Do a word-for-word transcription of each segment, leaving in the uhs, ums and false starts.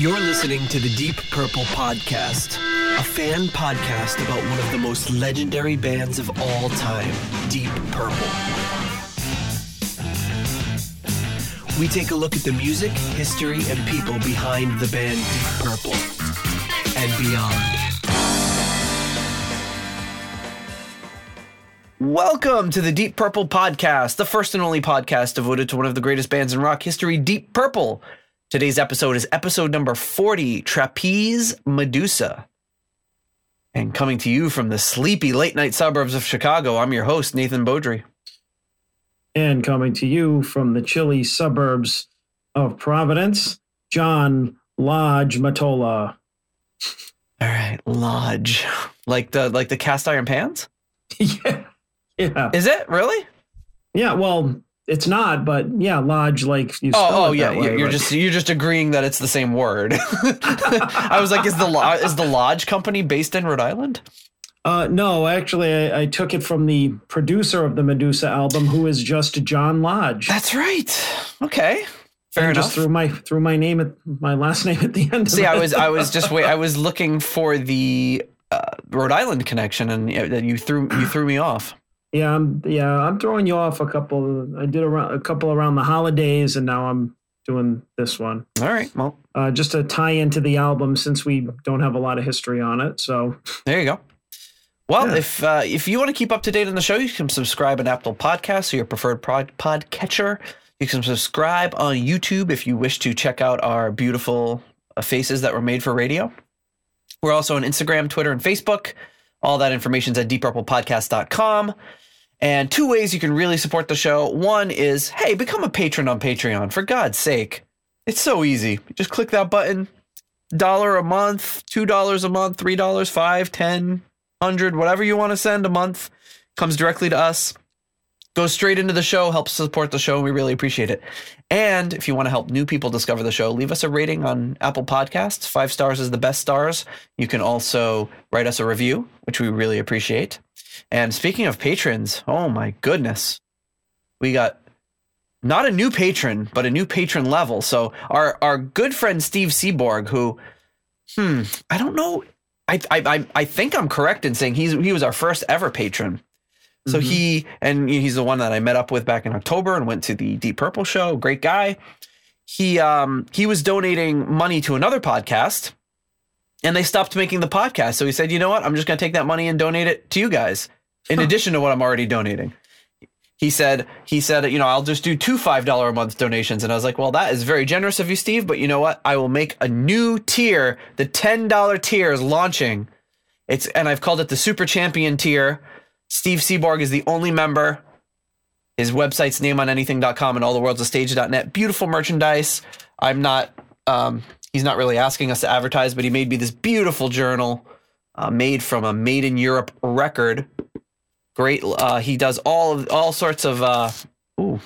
You're listening to the Deep Purple Podcast, a fan podcast about one of the most legendary bands of all time, Deep Purple. We take a look at the music, history, and people behind the band Deep Purple and beyond. Welcome to the Deep Purple Podcast, the first and only podcast devoted to one of the greatest bands in rock history, Deep Purple. Today's episode is episode number forty, Trapeze Medusa. And coming to you from the sleepy late-night suburbs of Chicago, I'm your host, Nathan Beaudry. And coming to you from the chilly suburbs of Providence, John Lodge Matola. All right, Lodge. Like the like the cast iron pans? yeah. yeah. Is it? Really? Yeah, well... It's not, but yeah, lodge, like you. Oh, oh yeah, way, you're but. just you're just agreeing that it's the same word. I was like, is the lodge, is the lodge company based in Rhode Island? Uh, no, actually, I, I took it from the producer of the Medusa album, who is just John Lodge. That's right. Okay, fair and enough. Just threw my threw my name at my last name at the end. See, of I it. was I was just wait, I was looking for the uh, Rhode Island connection, and uh, you threw you threw me off. Yeah, I'm yeah, I'm throwing you off a couple. I did a, a couple around the holidays, and now I'm doing this one. All right, well, uh, just to tie into the album, since we don't have a lot of history on it. So there you go. Well, yeah. if uh, if you want to keep up to date on the show, you can subscribe on Apple Podcasts or your preferred pod podcatcher. You can subscribe on YouTube if you wish to check out our beautiful faces that were made for radio. We're also on Instagram, Twitter, and Facebook. All that information is at deep purple podcast dot com. And two ways you can really support the show. One is, hey, become a patron on Patreon. For God's sake. It's so easy. Just click that button. Dollar a month, two dollars a month, three dollars, five, ten, one hundred, whatever you want to send a month comes directly to us. Goes straight into the show, helps support the show, and we really appreciate it. And if you want to help new people discover the show, leave us a rating on Apple Podcasts. Five stars is the best stars. You can also write us a review, which we really appreciate. And speaking of patrons, oh my goodness. We got not a new patron, but a new patron level. So our, our good friend Steve Seaborg, who, hmm, I don't know. I I I think I'm correct in saying he's he was our first ever patron. So mm-hmm. he, and he's the one that I met up with back in October and went to the Deep Purple show. Great guy. He, um, he was donating money to another podcast and they stopped making the podcast. So he said, you know what? I'm just going to take that money and donate it to you guys in huh. addition to what I'm already donating. He said, he said, you know, I'll just do two five dollars a month donations. And I was like, well, that is very generous of you, Steve, but you know what? I will make a new tier. The ten dollars tier is launching. It's, and I've called it the Super Champion tier. Steve Seaborg is the only member. His website's name on anything dot com and all the worlds a stage dot net. Beautiful merchandise. I'm not, um, he's not really asking us to advertise, but he made me this beautiful journal uh, made from a Made in Europe record. Great. Uh, he does all of, all sorts of, uh, ooh,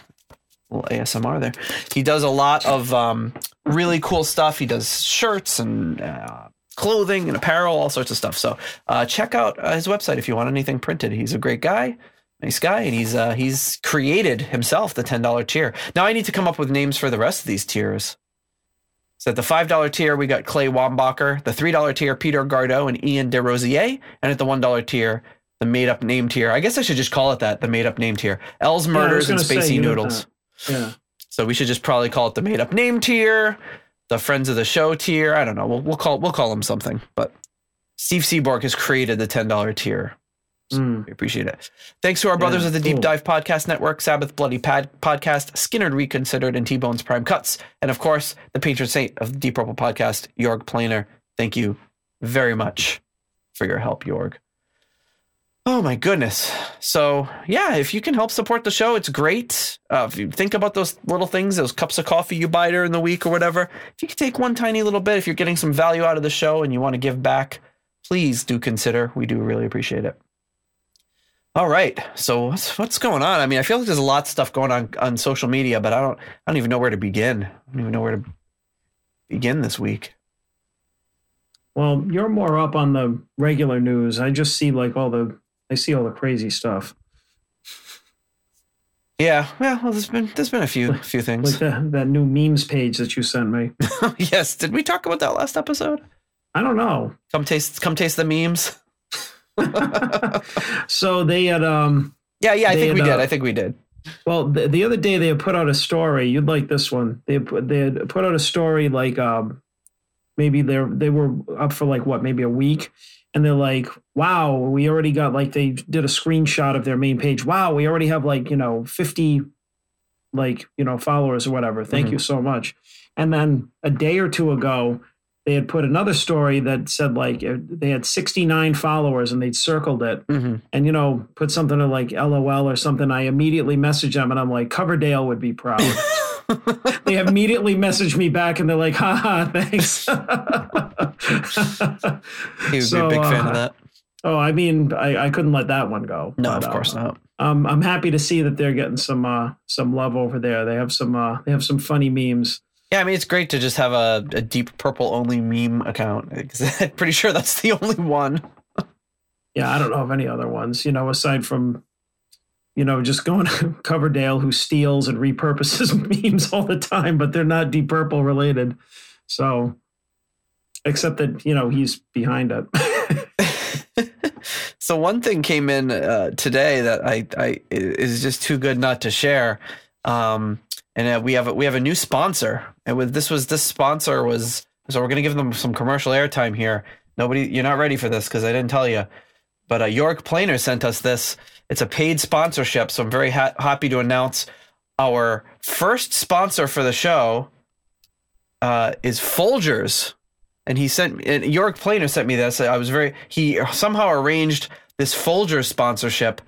little A S M R there. He does a lot of um, really cool stuff. He does shirts and, uh, clothing and apparel, all sorts of stuff. So uh, check out uh, his website if you want anything printed. He's a great guy, nice guy, and he's uh, he's created himself the ten dollars tier. Now I need to come up with names for the rest of these tiers. So at the five dollars tier, we got Clay Wambacher. The three dollars tier, Peter Gardeau and Ian DeRosier. And at the one dollar tier, the made-up name tier. I guess I should just call it that, the made-up name tier. L's Murders yeah, and Spacey Noodles. Yeah. So we should just probably call it the made-up name tier. The friends of the show tier. I don't know. We'll, we'll call we'll call him something. But Steve Seaborg has created the ten dollars tier. So mm. we appreciate it. Thanks to our brothers yeah, of the cool. Deep Dive Podcast Network, Sabbath Bloody Pad Podcast, Skinner Reconsidered, and T-Bone's Prime Cuts. And of course, the patron saint of the Deep Purple Podcast, Jörg Planer. Thank you very much for your help, Jörg. Oh my goodness. So yeah, if you can help support the show, it's great. Uh, if you think about those little things, those cups of coffee you buy during the week or whatever, if you can take one tiny little bit, if you're getting some value out of the show and you want to give back, please do consider. We do really appreciate it. All right. So what's, what's going on? I mean, I feel like there's a lot of stuff going on on social media, but I don't, I don't even know where to begin. I don't even know where to begin this week. Well, you're more up on the regular news. I just see like all the I see all the crazy stuff. Yeah, well, there's been there's been a few like, few things. Like that that new memes page that you sent me. Yes, did we talk about that last episode? I don't know. Come taste, come taste the memes. So they had um. Yeah, yeah, I think had, we did. Uh, I think we did. Well, the, the other day they had put out a story. You'd like this one. They had put, they had put out a story like um, maybe they they were up for like what maybe a week. And they're like, wow, we already got like they did a screenshot of their main page. Wow, we already have like, you know, fifty like, you know, followers or whatever. Thank mm-hmm. you so much. And then a day or two ago, they had put another story that said like they had sixty-nine followers and they'd circled it mm-hmm. and, you know, put something to like L O L or something. I immediately messaged them and I'm like, Coverdale would be proud. They immediately messaged me back and they're like, haha, thanks. He would so, be a big fan uh, of that. Oh, I mean, I, I couldn't let that one go. No, but, of course uh, not. Um, I'm happy to see that they're getting some uh, some love over there. They have some uh, they have some funny memes. Yeah, I mean, it's great to just have a, a Deep Purple only meme account. I'm pretty sure that's the only one. Yeah, I don't know of any other ones, you know, aside from... You know, just going to Coverdale, who steals and repurposes memes all the time, but they're not Deep Purple related. So, except that, you know, he's behind it. So one thing came in uh, today that I, I is just too good not to share. Um, and uh, we have a, we have a new sponsor, and with this was this sponsor was so we're going to give them some commercial airtime here. Nobody, you're not ready for this because I didn't tell you, but uh, Jörg Planer sent us this. It's a paid sponsorship, so I'm very ha- happy to announce our first sponsor for the show uh, is Folgers, and he sent me, and Jörg Planer sent me this. I was very he somehow arranged this Folgers sponsorship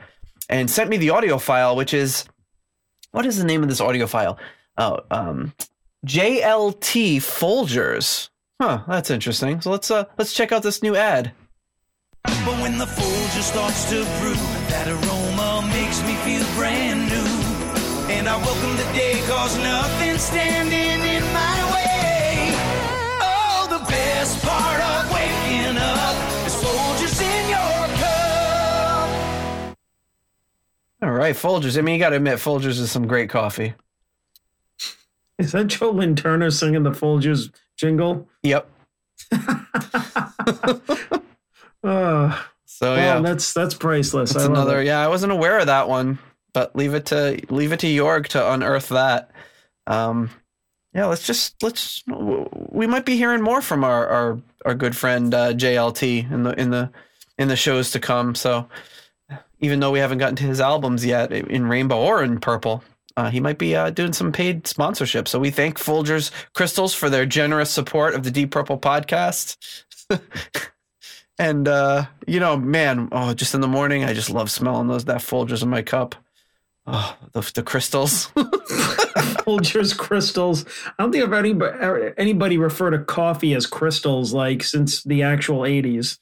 and sent me the audio file, which is what is the name of this audio file? Oh, um, J L T Folgers. Huh, that's interesting. So let's uh, let's check out this new ad. But when the Folgers starts to brew, that aroma makes me feel brand new. And I welcome the day, cause nothing's standing in my way. Oh, the best part of waking up is Folgers in your cup. All right, Folgers. I mean, you got to admit, Folgers is some great coffee. Is that Joe Lynn Turner singing the Folgers jingle? Yep. Uh, so well, yeah, that's that's priceless. That's I another. It. Yeah, I wasn't aware of that one, but leave it to leave it to Jörg to unearth that. Um, yeah, let's just let's. We might be hearing more from our our, our good friend uh, J L T in the in the in the shows to come. So even though we haven't gotten to his albums yet in Rainbow or in Purple, uh, he might be uh, doing some paid sponsorship. So we thank Folgers Crystals for their generous support of the Deep Purple podcast. And, uh, you know, man, oh, just in the morning, I just love smelling those, that Folgers in my cup. Oh, the, the crystals. Folgers crystals. I don't think I've anybody, anybody referred to coffee as crystals, like, since the actual eighties.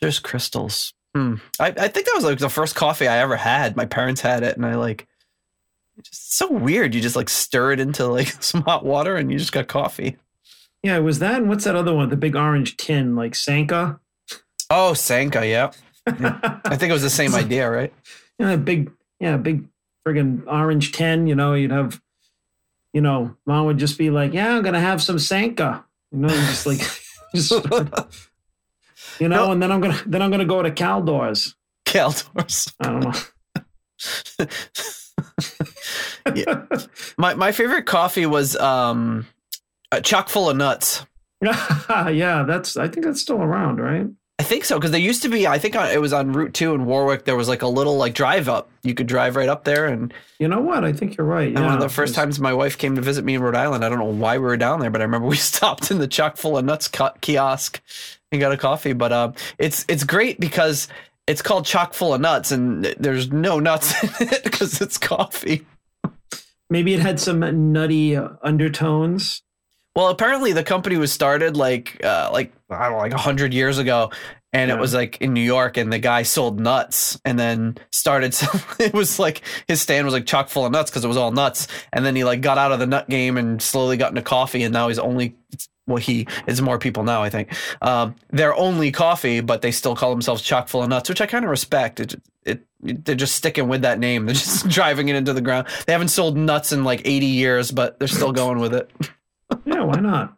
Folgers crystals. Hmm. I, I think that was, like, the first coffee I ever had. My parents had it, and I, like, it's just so weird. You just, like, stir it into, like, some hot water, and you just got coffee. Yeah, it was that, and what's that other one? The big orange tin, like Sanka? Oh, Sanka, yeah. yeah. I think it was the same idea, right? Yeah, big, yeah, big friggin' orange tin, you know, you'd have, you know, mom would just be like, yeah, I'm going to have some Sanka. You know, just like, just, you know, no. and then I'm going to, then I'm going to go to Caldor's. Caldor's. I don't know. yeah. My, my favorite coffee was, um, Uh, chock full of nuts. Yeah, that's. I think that's still around, right? I think so because there used to be. I think on, it was on Route Two in Warwick. There was like a little like drive up. You could drive right up there, and you know what? I think you're right. And yeah, one of the first times my wife came to visit me in Rhode Island, I don't know why we were down there, but I remember we stopped in the chock full of nuts co- kiosk and got a coffee. But um, it's it's great because it's called chock full of nuts, and there's no nuts in it because it's coffee. Maybe it had some nutty undertones. Well, apparently the company was started like uh, like, I don't know, like one hundred years ago. And yeah. It was like in New York and the guy sold nuts and then started. So it was like his stand was like chock full of nuts because it was all nuts. And then he like got out of the nut game and slowly got into coffee. And now he's only well, he is more people now, I think. Um, they're only coffee, but they still call themselves chock full of nuts, which I kind of respect. It, it they're just sticking with that name. They're just driving it into the ground. They haven't sold nuts in like eighty years, but they're still going with it. Yeah, why not?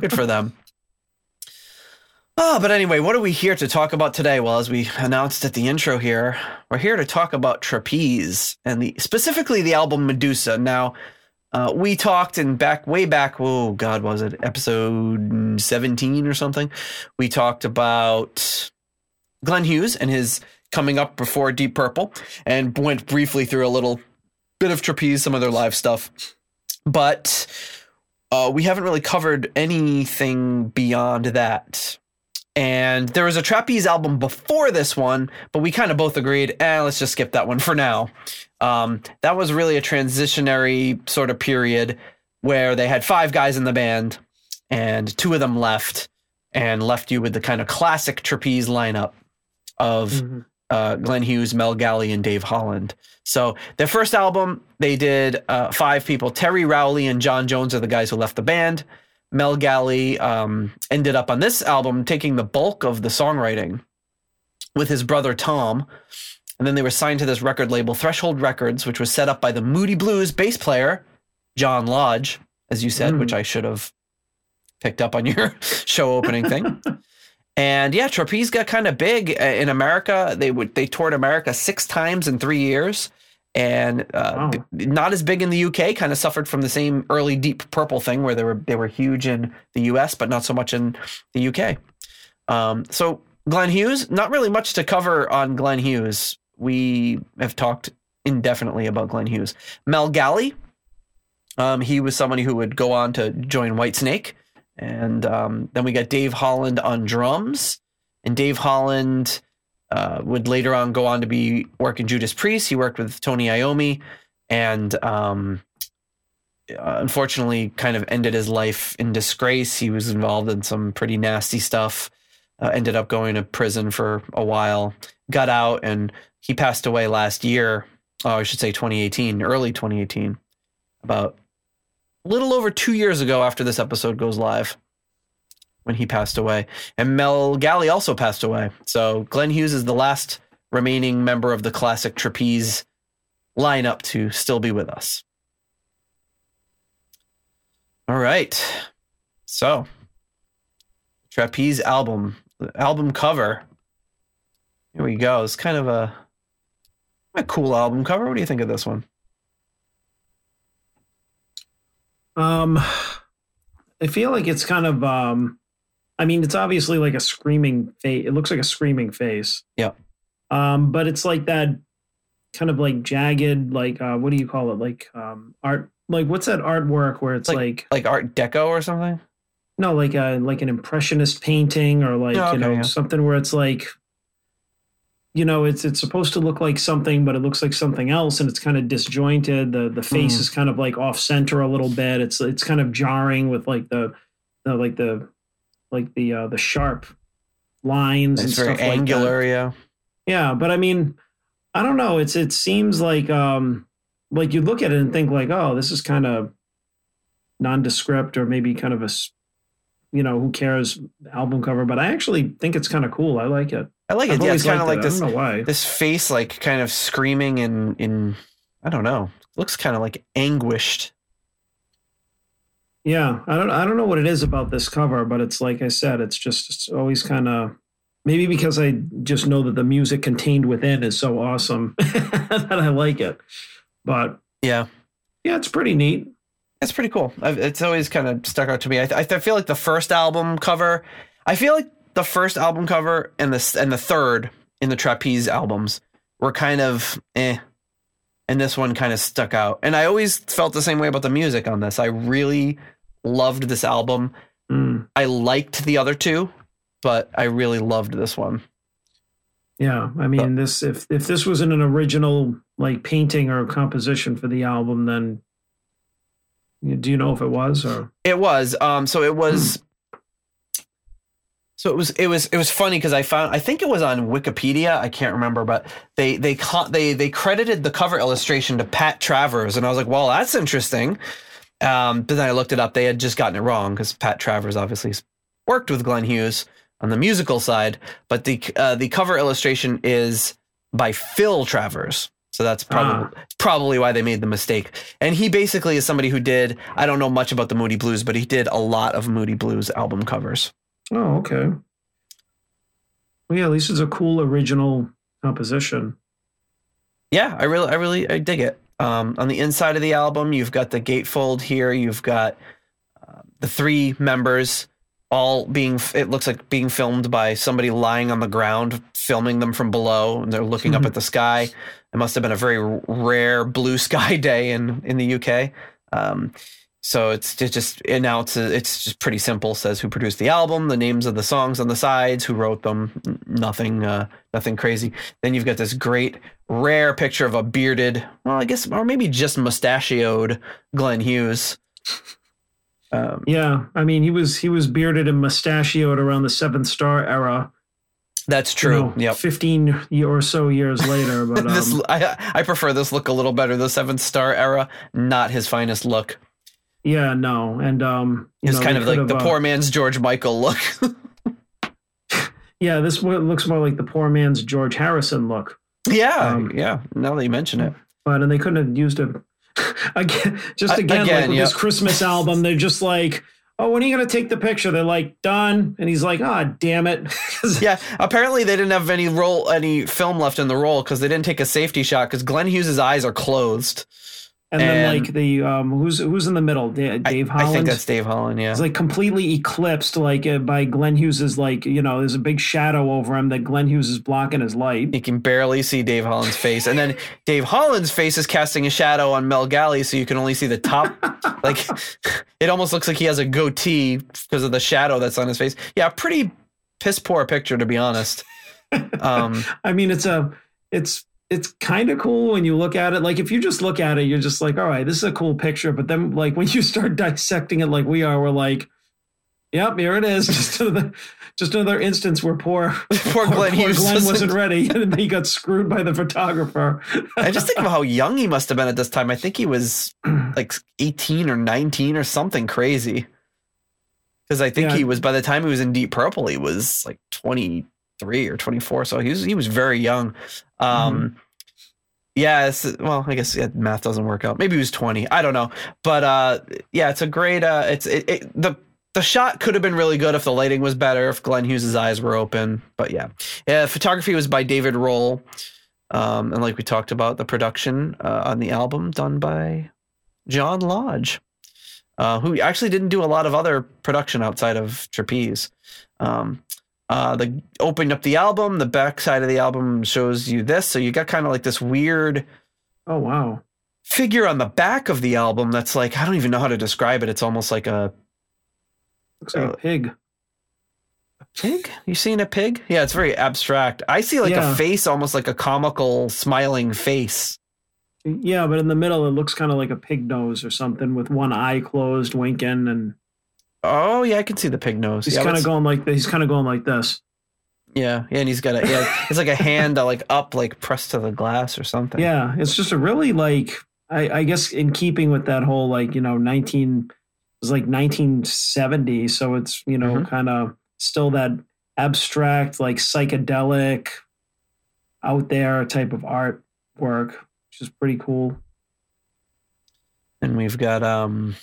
Good for them. Oh, but anyway, what are we here to talk about today? Well, as we announced at the intro here, we're here to talk about Trapeze and the specifically the album Medusa. Now, uh, we talked in back way back, oh God, was it episode seventeen or something? We talked about Glenn Hughes and his coming up before Deep Purple and went briefly through a little bit of Trapeze, some of their live stuff. But uh, we haven't really covered anything beyond that. And there was a Trapeze album before this one, but we kind of both agreed, eh, let's just skip that one for now. Um, that was really a transitionary sort of period where they had five guys in the band and two of them left and left you with the kind of classic Trapeze lineup of mm-hmm. uh, Glenn Hughes, Mel Galley, and Dave Holland. So their first album, they did uh, five people. Terry Rowley and John Jones are the guys who left the band. Mel Galley um, ended up on this album taking the bulk of the songwriting with his brother Tom. And then they were signed to this record label, Threshold Records, which was set up by the Moody Blues bass player, John Lodge, as you said, mm. which I should have picked up on your show opening thing. And yeah, Trapeze got kind of big in America. They would they toured America six times in three years. And uh, wow. b- not as big in the U K, kind of suffered from the same early Deep Purple thing where they were they were huge in the U S, but not so much in the U K. Um, so Glenn Hughes, not really much to cover on Glenn Hughes. We have talked indefinitely about Glenn Hughes. Mel Galley, um, he was somebody who would go on to join Whitesnake. And um, then we got Dave Holland on drums. And Dave Holland... Uh, would later on go on to be working Judas Priest. He worked with Tony Iommi and um, uh, unfortunately kind of ended his life in disgrace. He was involved in some pretty nasty stuff, uh, ended up going to prison for a while, got out, and he passed away last year. Oh, I should say twenty eighteen, early twenty eighteen, about a little over two years ago after this episode goes live. When he passed away. And Mel Galley also passed away. So Glenn Hughes is the last remaining member of the classic Trapeze lineup to still be with us. All right. So Trapeze album, album cover. Here we go. It's kind of a, a cool album cover. What do you think of this one? Um, I feel like it's kind of, um, I mean, it's obviously like a screaming face. It looks like a screaming face. Yeah. Um, but it's like that kind of like jagged, like, uh, what do you call it? Like um, art, like what's that artwork where it's like... Like, like Art Deco or something? No, like a, like an impressionist painting or like, oh, okay, you know, yeah. something where it's like, you know, it's it's supposed to look like something, but it looks like something else and it's kind of disjointed. The the face mm. is kind of like off center a little bit. It's it's kind of jarring with like the, the like the... like the uh, the sharp lines and stuff like that. It's very angular, yeah. Yeah, but I mean, I don't know. It's it seems like um, like you look at it and think like, oh, this is kind of nondescript or maybe kind of a, you know, who cares album cover. But I actually think it's kind of cool. I like it. I like it. Yeah, it's kind of like this. I don't know why. This face, like, kind of screaming in in I don't know. It looks kind of like anguished. Yeah, I don't I don't know what it is about this cover, but it's like I said, it's just it's always kind of, maybe because I just know that the music contained within is so awesome that I like it. But yeah, yeah, it's pretty neat. It's pretty cool. I've, it's always kind of stuck out to me. I, th- I feel like the first album cover, I feel like the first album cover and the, and the third in the Trapeze albums were kind of eh. And this one kind of stuck out. And I always felt the same way about the music on this. I really loved this album. Mm. I liked the other two, but I really loved this one. Yeah, I mean, but, this if if this wasn't an original like painting or composition for the album, then do you know if it was or it was? Um, so it was. Mm. So it was. It was. It was funny because I found. I think it was on Wikipedia. I can't remember, but they they they they credited the cover illustration to Pat Travers, and I was like, well, that's interesting. Um, but then I looked it up. They had just gotten it wrong because Pat Travers obviously worked with Glenn Hughes on the musical side. But the uh, the cover illustration is by Phil Travers. So that's probably, ah. probably why they made the mistake. And he basically is somebody who did, I don't know much about the Moody Blues, but he did a lot of Moody Blues album covers. Oh, okay. Well, yeah, at least it's a cool original composition. Yeah, I really, I really, I dig it. Um, on the inside of the album, you've got the gatefold here. You've got uh, the three members all being, it looks like being filmed by somebody lying on the ground, filming them from below, and they're looking up at the sky. It must have been a very rare blue sky day in, in the U K. Um, so it's it just announces, it's just pretty simple, says who produced the album, the names of the songs on the sides, who wrote them, nothing, uh, nothing crazy. Then you've got this great rare picture of a bearded, well, I guess, or maybe just mustachioed Glenn Hughes. Um, yeah, I mean, he was he was bearded and mustachioed around the Seventh Star era. That's true. You know, yep. fifteen or so years later. But um, this, I, I prefer this look a little better. The Seventh Star era, not his finest look. Yeah, no. And um, it's kind of like the uh, poor man's George Michael look. Yeah, this looks more like the poor man's George Harrison look. Yeah, um, yeah. Now that you mention it. But and they couldn't have used it. Again, just again, again like with yep. this Christmas album, they're just like, oh, when are you going to take the picture? They're like, done. And he's like, ah, oh, damn it. Yeah, apparently they didn't have any roll, any film left in the roll because they didn't take a safety shot because Glenn Hughes' eyes are closed. And, and then like the, um, who's who's in the middle? Dave I, Holland? I think that's Dave Holland, yeah. It's like completely eclipsed like uh, by Glenn Hughes' like, you know, there's a big shadow over him that Glenn Hughes is blocking his light. You can barely see Dave Holland's face. And then Dave Holland's face is casting a shadow on Mel Galley, so you can only see the top. Like, it almost looks like he has a goatee because of the shadow that's on his face. Yeah, pretty piss poor picture, to be honest. Um, I mean, it's a, it's, it's kind of cool when you look at it. Like if you just look at it, you're just like, all right, this is a cool picture. But then like when you start dissecting it, like we are, we're like, yep, here it is. Just another, just another instance where poor, poor, Glenn, poor Glenn wasn't ready. And he got screwed by the photographer. I just think of how young he must've been at this time. I think he was like eighteen or nineteen or something crazy. Cause I think yeah. he was, by the time he was in Deep Purple, he was like twenty-three or twenty-four. So he was, he was very young. Um, mm-hmm. Yeah, it's, well, I guess yeah, math doesn't work out. Maybe he was twenty. I don't know. But uh, yeah, it's a great uh, – It's it, it, the the shot could have been really good if the lighting was better, if Glenn Hughes' eyes were open. But yeah. yeah photography was by David Roll. Um, and like we talked about, the production uh, on the album done by John Lodge, uh, who actually didn't do a lot of other production outside of Trapeze. Um Uh, the opened up the album, the back side of the album shows you this. So you got kind of like this weird, oh wow, figure on the back of the album that's like, I don't even know how to describe it. It's almost like a looks like uh, a pig. A pig? You seen a pig? Yeah, it's very abstract. I see like yeah. a face, almost like a comical smiling face. Yeah, but in the middle it looks kind of like a pig nose or something with one eye closed, winking and. Oh yeah, I can see the pig nose. He's yeah, kind of going like he's kind of going like this. Yeah, yeah, and he's got a yeah, it's like a hand like up, like pressed to the glass or something. Yeah, it's just a really like I, I guess in keeping with that whole like you know nineteen it's like nineteen seventy, so it's you know mm-hmm. kind of still that abstract like psychedelic out there type of artwork, which is pretty cool. And we've got um.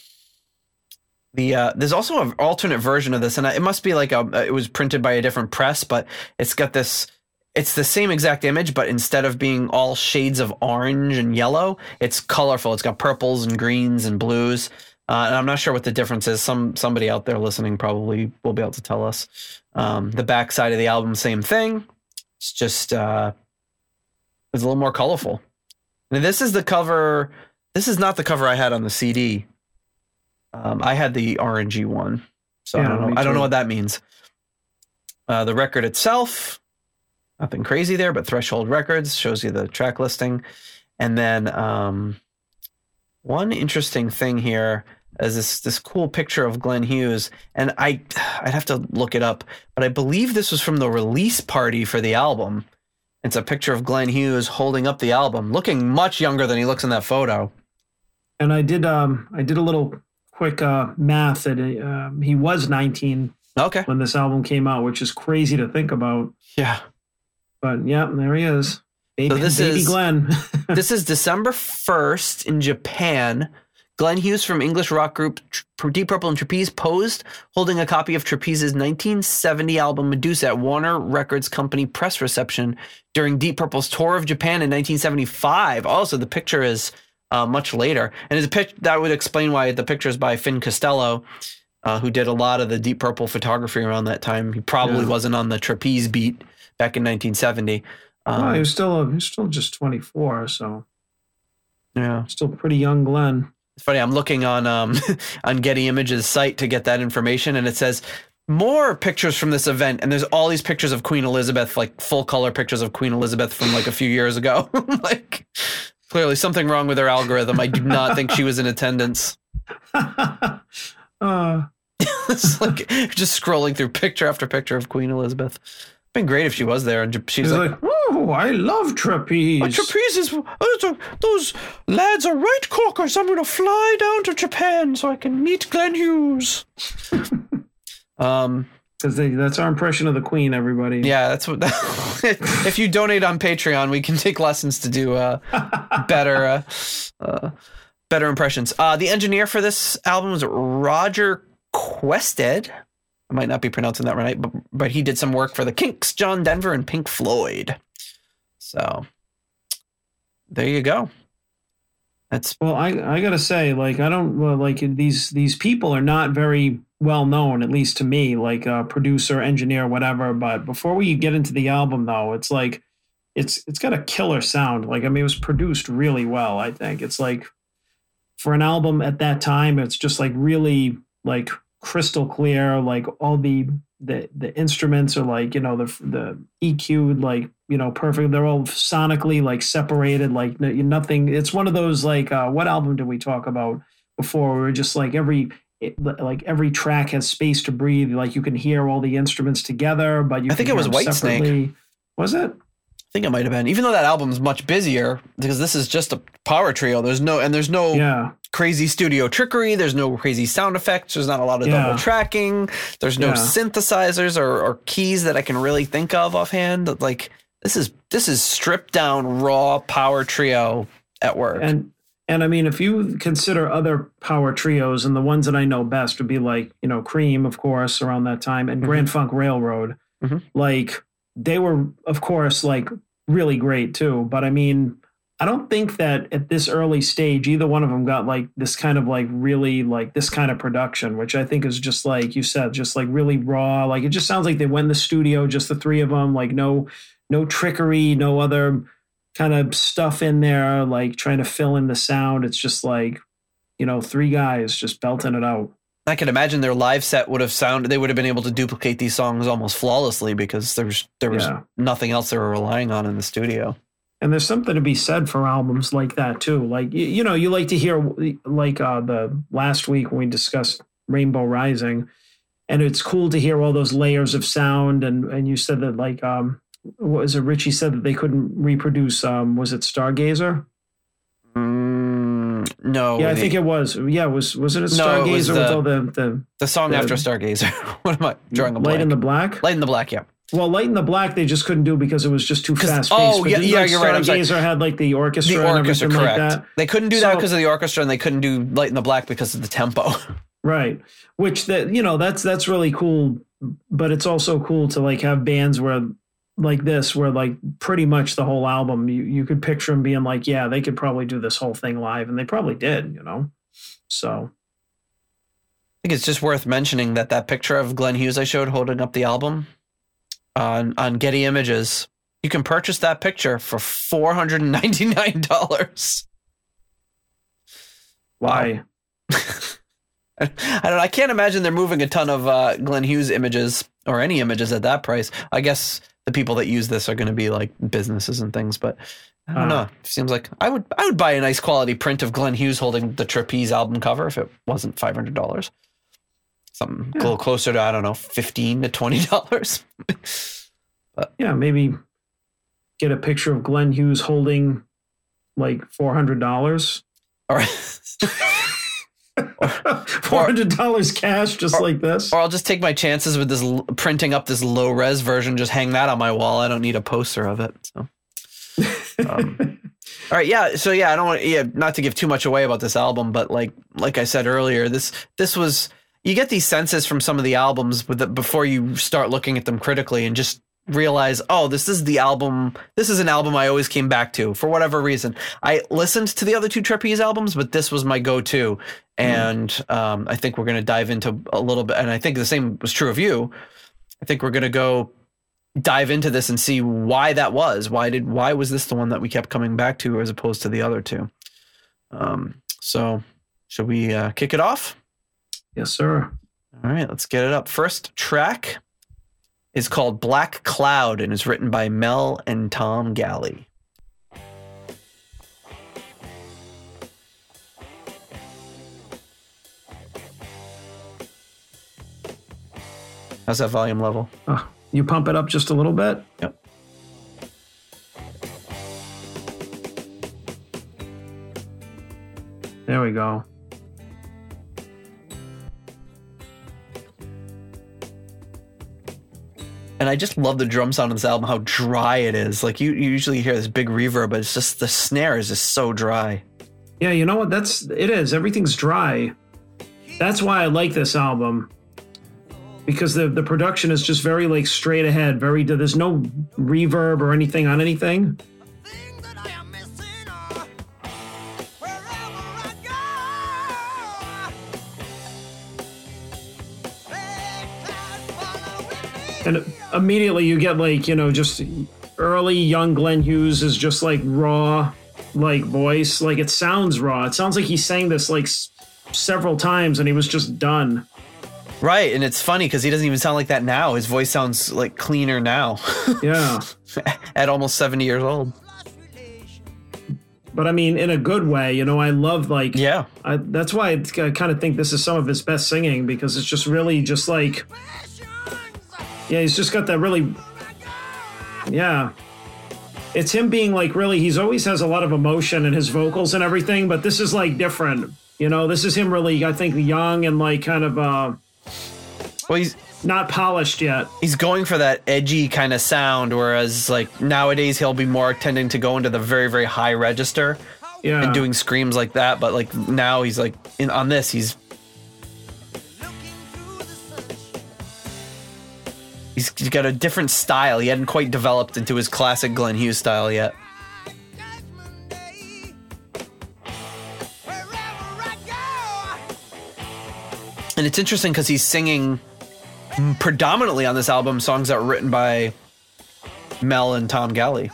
The uh, there's also an alternate version of this, and it must be like a it was printed by a different press, but it's got this. It's the same exact image, but instead of being all shades of orange and yellow, it's colorful. It's got purples and greens and blues, uh, and I'm not sure what the difference is. Some somebody out there listening probably will be able to tell us. Um, the back side of the album, same thing. It's just uh, it's a little more colorful. Now, this is the cover. This is not the cover I had on the C D. Um, I had the orangey one, so yeah, I don't know. I don't know what that means. Uh, the record itself, nothing crazy there, but Threshold Records shows you the track listing. And then um, one interesting thing here is this this cool picture of Glenn Hughes, and I I'd have to look it up, but I believe this was from the release party for the album. It's a picture of Glenn Hughes holding up the album, looking much younger than he looks in that photo. And I did um I did a little. Quick uh, math that uh, he was nineteen okay. when this album came out, which is crazy to think about. Yeah, but yeah, there he is. Baby, so this baby is Glenn. This is December first in Japan. Glenn Hughes from English rock group Deep Purple and Trapeze posed holding a copy of Trapeze's nineteen seventy album Medusa at Warner Records Company press reception during Deep Purple's tour of Japan in nineteen seventy-five. Also, the picture is uh, much later. And it's a pic- that would explain why the picture is by Finn Costello, uh, who did a lot of the Deep Purple photography around that time. He probably yeah. wasn't on the Trapeze beat back in nineteen seventy. Um, oh, he was still, he was still just twenty-four, so yeah, still pretty young Glenn. It's funny. I'm looking on um, on Getty Images site to get that information, and it says more pictures from this event. And there's all these pictures of Queen Elizabeth, like full color pictures of Queen Elizabeth from like a few years ago. Like clearly something wrong with her algorithm. I do not think she was in attendance. uh. It's like just scrolling through picture after picture of Queen Elizabeth. It'd been great if she was there, and she's like, like "Oh, I love trapeze. Oh, trapeze is oh, those lads are right corkers. I'm gonna fly down to Japan so I can meet Glenn Hughes." um, because that's our impression of the Queen. Everybody, yeah, that's what. If you donate on Patreon, we can take lessons to do uh, better, uh, uh, better impressions. Uh, the engineer for this album was Roger Quested. I might not be pronouncing that right, but, but he did some work for the Kinks, John Denver, and Pink Floyd. So there you go. That's well, I I gotta say, like I don't well, like these these people are not very well known, at least to me, like uh, producer, engineer, whatever. But before we get into the album, though, it's like it's it's got a killer sound. Like I mean, it was produced really well. I think it's like for an album at that time, it's just like really like. Crystal clear, like all the, the the instruments are like, you know, the the E Q'd, like, you know, perfect. They're all sonically like separated, like nothing. It's one of those like uh, what album did we talk about before? We were just like every it, like every track has space to breathe. Like you can hear all the instruments together, but you I think it was Whitesnake. Was it? I think it might have been. Even though that album's much busier, because this is just a power trio. There's no and there's no yeah. crazy studio trickery. There's no crazy sound effects. There's not a lot of yeah. double tracking. There's no yeah. synthesizers or, or keys that I can really think of offhand. Like this is this is stripped down raw power trio at work. And and I mean, if you consider other power trios, and the ones that I know best would be like, you know, Cream, of course, around that time, and mm-hmm. Grand Funk Railroad, mm-hmm. like. They were, of course, like really great too. But I mean, I don't think that at this early stage, either one of them got like this kind of like really like this kind of production, which I think is just like you said, just like really raw. Like it just sounds like they went in the studio, just the three of them, like no, no trickery, no other kind of stuff in there, like trying to fill in the sound. It's just like, you know, three guys just belting it out. I can imagine their live set would have sounded, they would have been able to duplicate these songs almost flawlessly because there was, there was yeah. nothing else they were relying on in the studio. And there's something to be said for albums like that too. Like, you, you know, you like to hear like uh, the last week when we discussed Rainbow Rising, and it's cool to hear all those layers of sound. And, and you said that like, um, what was it? Richie said that they couldn't reproduce, um, was it Stargazer? Mm, no. Yeah, I think it was. Yeah, was was it a Stargazer? No, it was the, with all the, the, the song the, after Stargazer. What am I drawing a blank? Light in the Black? Light in the Black, yeah. Well, Light in the Black they just couldn't do because it was just too fast-paced. Oh, yeah, yeah, like you're right. Stargazer had like the orchestra the and orchestra, everything correct. Like that. They couldn't do so, that because of the orchestra, and they couldn't do Light in the Black because of the tempo. Right. Which, that you know, that's that's really cool, but it's also cool to like have bands where like this where like pretty much the whole album you, you could picture them being like, yeah, they could probably do this whole thing live, and they probably did, you know. So I think it's just worth mentioning that that picture of Glenn Hughes I showed holding up the album on on Getty Images, you can purchase that picture for four hundred ninety-nine dollars. Why? I don't know. I can't imagine they're moving a ton of uh, Glenn Hughes images or any images at that price. I guess the people that use this are going to be like businesses and things, but I don't uh, know. It seems like I would I would buy a nice quality print of Glenn Hughes holding the Trapeze album cover if it wasn't five hundred dollars. Something yeah. a little closer to I don't know fifteen to twenty dollars. Yeah, maybe get a picture of Glenn Hughes holding like four hundred dollars. All right. four hundred dollars cash just or, like this. Or I'll just take my chances with this l- printing up this low res version, just hang that on my wall. I don't need a poster of it. So Um, all right, yeah. So yeah, I don't want yeah not to give too much away about this album, but like like I said earlier, this this was you get these senses from some of the albums, but the, before you start looking at them critically and just realize, oh, this is the album. This is an album I always came back to for whatever reason. I listened to the other two Trapeze albums, but this was my go-to. And mm. um, I think we're going to dive into a little bit. And I think the same was true of you. I think we're going to go dive into this and see why that was. Why did, why was this the one that we kept coming back to as opposed to the other two? Um, so should we uh, kick it off? Yes, sir. All right, let's get it up. First track is called Black Cloud and is written by Mel and Tom Galley. How's that volume level? Oh, you pump it up just a little bit? Yep. There we go. And I just love the drum sound of this album, how dry it is. Like you, you usually hear this big reverb, but it's just the snare is just so dry. Yeah, you know what? That's it is. Everything's dry. That's why I like this album. Because the, the production is just very like straight ahead, very there's no reverb or anything on anything. And immediately you get like, you know, just early young Glenn Hughes is just like raw, like voice. Like it sounds raw. It sounds like he sang this like s- several times and he was just done. Right. And it's funny because he doesn't even sound like that now. His voice sounds like cleaner now. Yeah. At almost seventy years old. But I mean, in a good way, you know, I love like, yeah, I, that's why I, I kind of think this is some of his best singing because it's just really just like. Yeah, he's just got that really, yeah. It's him being like really, he's always has a lot of emotion in his vocals and everything, but this is like different, you know, this is him really, I think, young and like kind of uh, well, he's not polished yet. He's going for that edgy kind of sound, whereas like nowadays he'll be more tending to go into the very, very high register yeah. and doing screams like that. But like now he's like in on this, he's He's got a different style. He hadn't quite developed into his classic Glenn Hughes style yet. And it's interesting because he's singing predominantly on this album songs that were written by Mel and Tom Galley.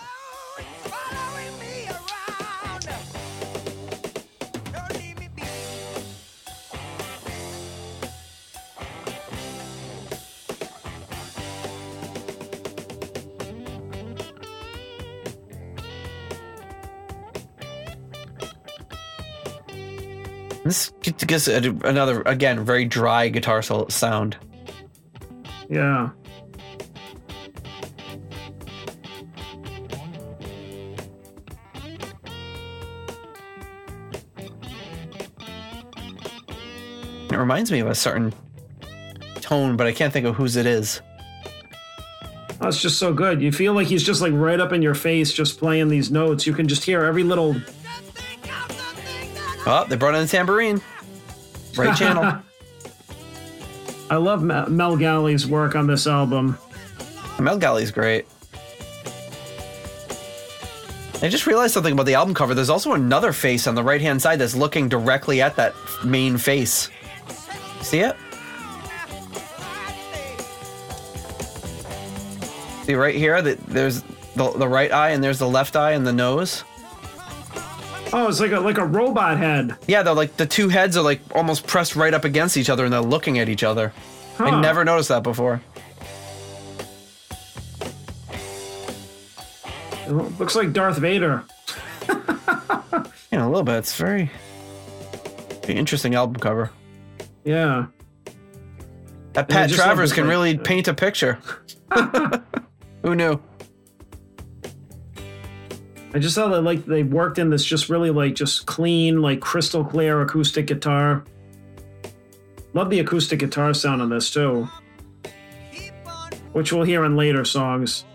This gives another, again, very dry guitar sound. Yeah. It reminds me of a certain tone, but I can't think of whose it is. Oh, it's just so good. You feel like he's just like right up in your face just playing these notes. You can just hear every little... Oh, they brought in the tambourine. Right channel. I love Mel Galley's work on this album. Mel Galley's great. I just realized something about the album cover. There's also another face on the right-hand side that's looking directly at that main face. See it? See right here? The, there's the, the right eye, and there's the left eye and the nose. Oh, it's like a like a robot head. Yeah, they're like the two heads are like almost pressed right up against each other, and they're looking at each other. Huh. I never noticed that before. It looks like Darth Vader. Yeah, a little bit. It's very, very interesting album cover. Yeah. That Pat Travers can really uh, paint a picture. Who knew? I just thought that like they worked in this just really like just clean, like crystal clear acoustic guitar. Love the acoustic guitar sound on this too, which we'll hear in later songs.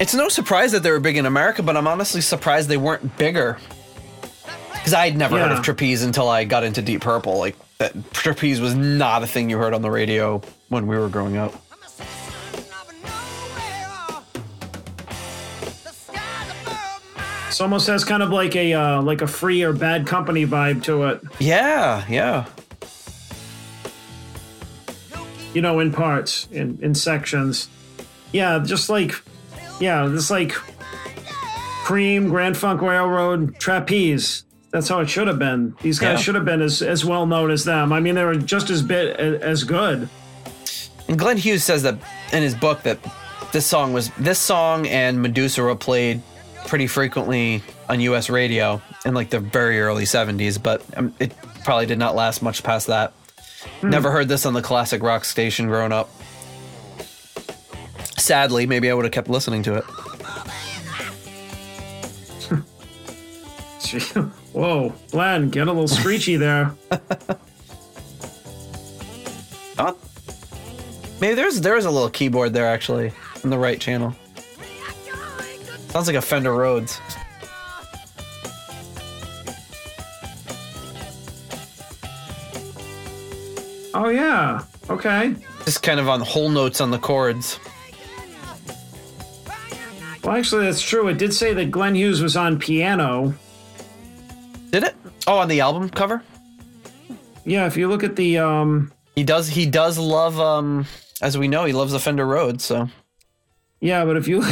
It's no surprise that they were big in America, but I'm honestly surprised they weren't bigger. Because I had never yeah. heard of Trapeze until I got into Deep Purple. Like, that Trapeze was not a thing you heard on the radio when we were growing up. It's almost has kind of like a uh, like a Free or Bad Company vibe to it. Yeah, yeah. You know, in parts, in, in sections. Yeah, just like, yeah, just like Cream, Grand Funk Railroad, Trapeze. That's how it should have been. These guys yeah. should have been as, as well known as them. I mean, they were just as bit as good. And Glenn Hughes says that in his book that this song was this song and Medusa were played pretty frequently on U S radio in like the very early seventies, but um, it probably did not last much past that. Mm. Never heard this on the classic rock station growing up. Sadly, maybe I would have kept listening to it. Whoa, Glenn, get a little screechy there. Huh? Maybe there's there's a little keyboard there actually in the right channel. Sounds like a Fender Rhodes. Oh, yeah. Okay. Just kind of on whole notes on the chords. Well, actually, that's true. It did say that Glenn Hughes was on piano. Did it? Oh, on the album cover? Yeah, if you look at the... Um, he does He does love, um, as we know, he loves the Fender Rhodes, so... Yeah, but if you...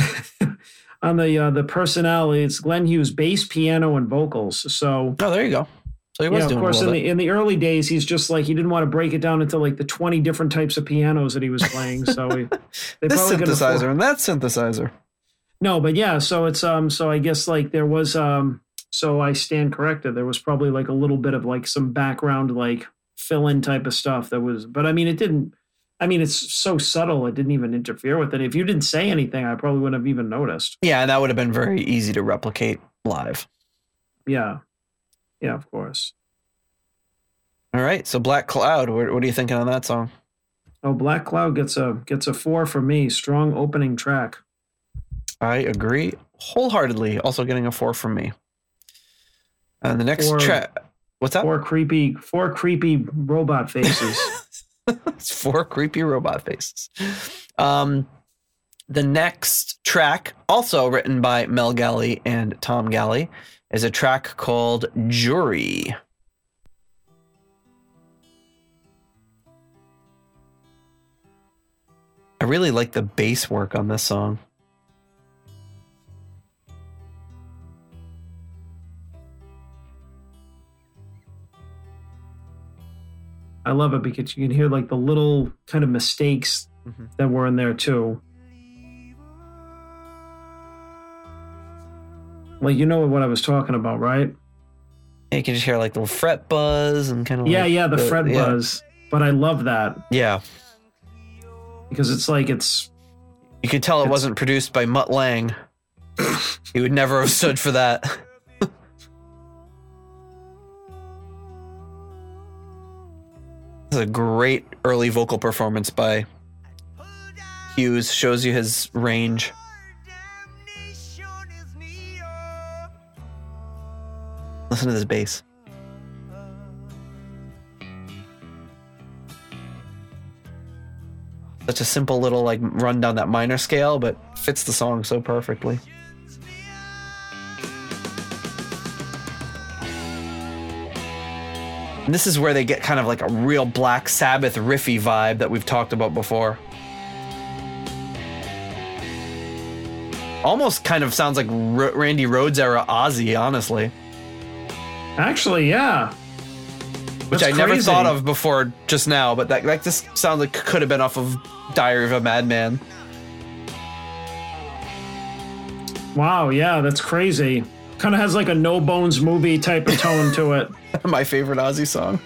On the uh, the personnel, it's Glenn Hughes bass, piano, and vocals. So oh, there you go. So he was yeah, doing of course. In the in the early days, he's just like he didn't want to break it down into like the twenty different types of pianos that he was playing. So he, they this synthesizer and that synthesizer. No, but yeah. So it's um. So I guess like there was um. So I stand corrected. There was probably like a little bit of like some background like fill in type of stuff that was. But I mean, it didn't. I mean, it's so subtle, it didn't even interfere with it. If you didn't say anything, I probably wouldn't have even noticed. Yeah, that would have been very easy to replicate live. Yeah. Yeah, of course. All right, so Black Cloud, what, what are you thinking on that song? Oh, Black Cloud gets a gets a four for me. Strong opening track. I agree wholeheartedly. Also getting a four from me. And the next track... What's that? Four creepy, four creepy robot faces. It's four creepy robot faces. Um, the next track, also written by Mel Galley and Tom Galley, is a track called Jury. I really like the bass work on this song. I love it because you can hear like the little kind of mistakes mm-hmm. that were in there too. Like, you know what I was talking about, right? You can just hear like the little fret buzz and kind of yeah, like yeah, the, the fret yeah. buzz. But I love that. Yeah. Because it's like it's... You could tell it wasn't produced by Mutt Lange. He would never have stood for that. This is a great early vocal performance by Hughes. Shows you his range. Listen to this bass. Such a simple little like run down that minor scale, but fits the song so perfectly. And this is where they get kind of like a real Black Sabbath riffy vibe that we've talked about before. Almost kind of sounds like R- Randy Rhoads era Ozzy, honestly. Actually, yeah. Which That's I crazy. never thought of before just now, but that, that just sounds like could have been off of Diary of a Madman. Wow, yeah, that's crazy. Kind of has like a No Bones Movie type of tone to it. My favorite Ozzy song.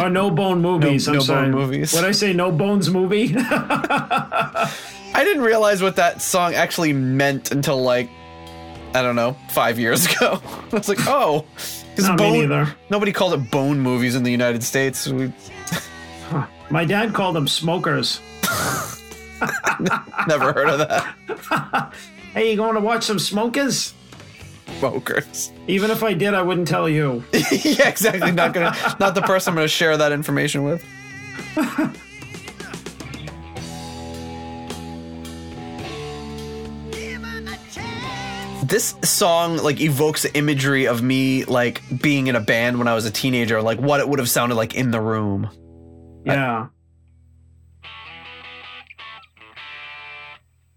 Oh, No Bone Movies. No, I'm no sorry. Bone Movies. What did I say? No Bones Movie? I didn't realize what that song actually meant until like, I don't know, five years ago. I was like, oh. Not bone, me neither. Nobody called it Bone Movies in the United States. We... My dad called them smokers. Never heard of that. Hey, you going to watch some smokers? Smokers. Even if I did, I wouldn't tell you. Yeah, exactly. Not gonna, not the person I'm going to share that information with. This song, like, evokes the imagery of me, like, being in a band when I was a teenager, like what it would have sounded like in the room. Yeah. I,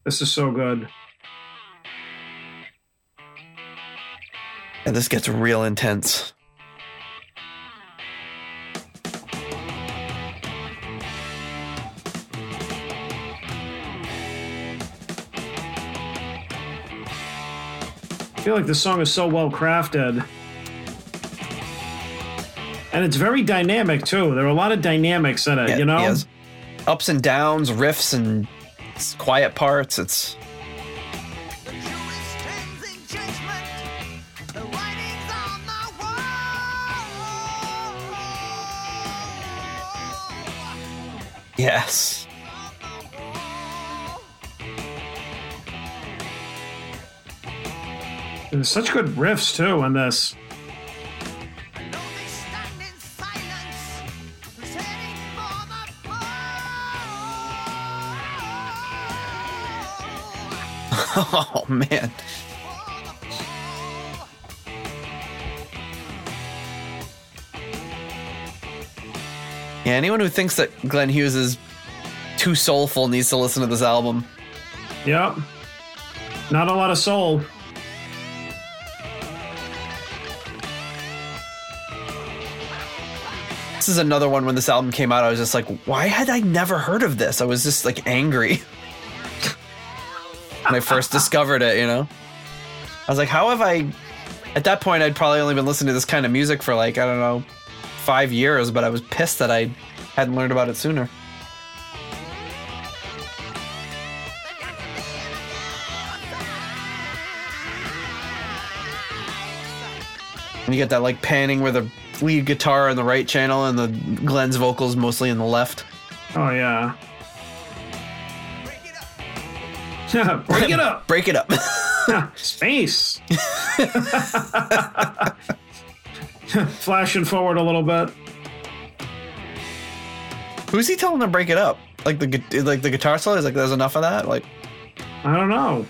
this is so good. And this gets real intense. I feel like this song is so well crafted. And it's very dynamic, too. There are a lot of dynamics in it, yeah, you know? Yes. Ups and downs, riffs, and quiet parts. It's... Yes. There's such good riffs, too, on this. Oh, man. Yeah, anyone who thinks that Glenn Hughes is too soulful needs to listen to this album. Yep. Not a lot of soul. This is another one. When this album came out, I was just like, why had I never heard of this? I was just like angry when I first discovered it, you know? I was like, how have I... At that point, I'd probably only been listening to this kind of music for like, I don't know, five years, but I was pissed that I hadn't learned about it sooner. And you get that, like, panning where the lead guitar in the right channel and the Glenn's vocals mostly in the left. Oh yeah. Break it up. Break it up. Space. Flashing forward a little bit. Who's he telling to break it up? Like the like the guitar solo? He's like, there's enough of that? Like, I don't know.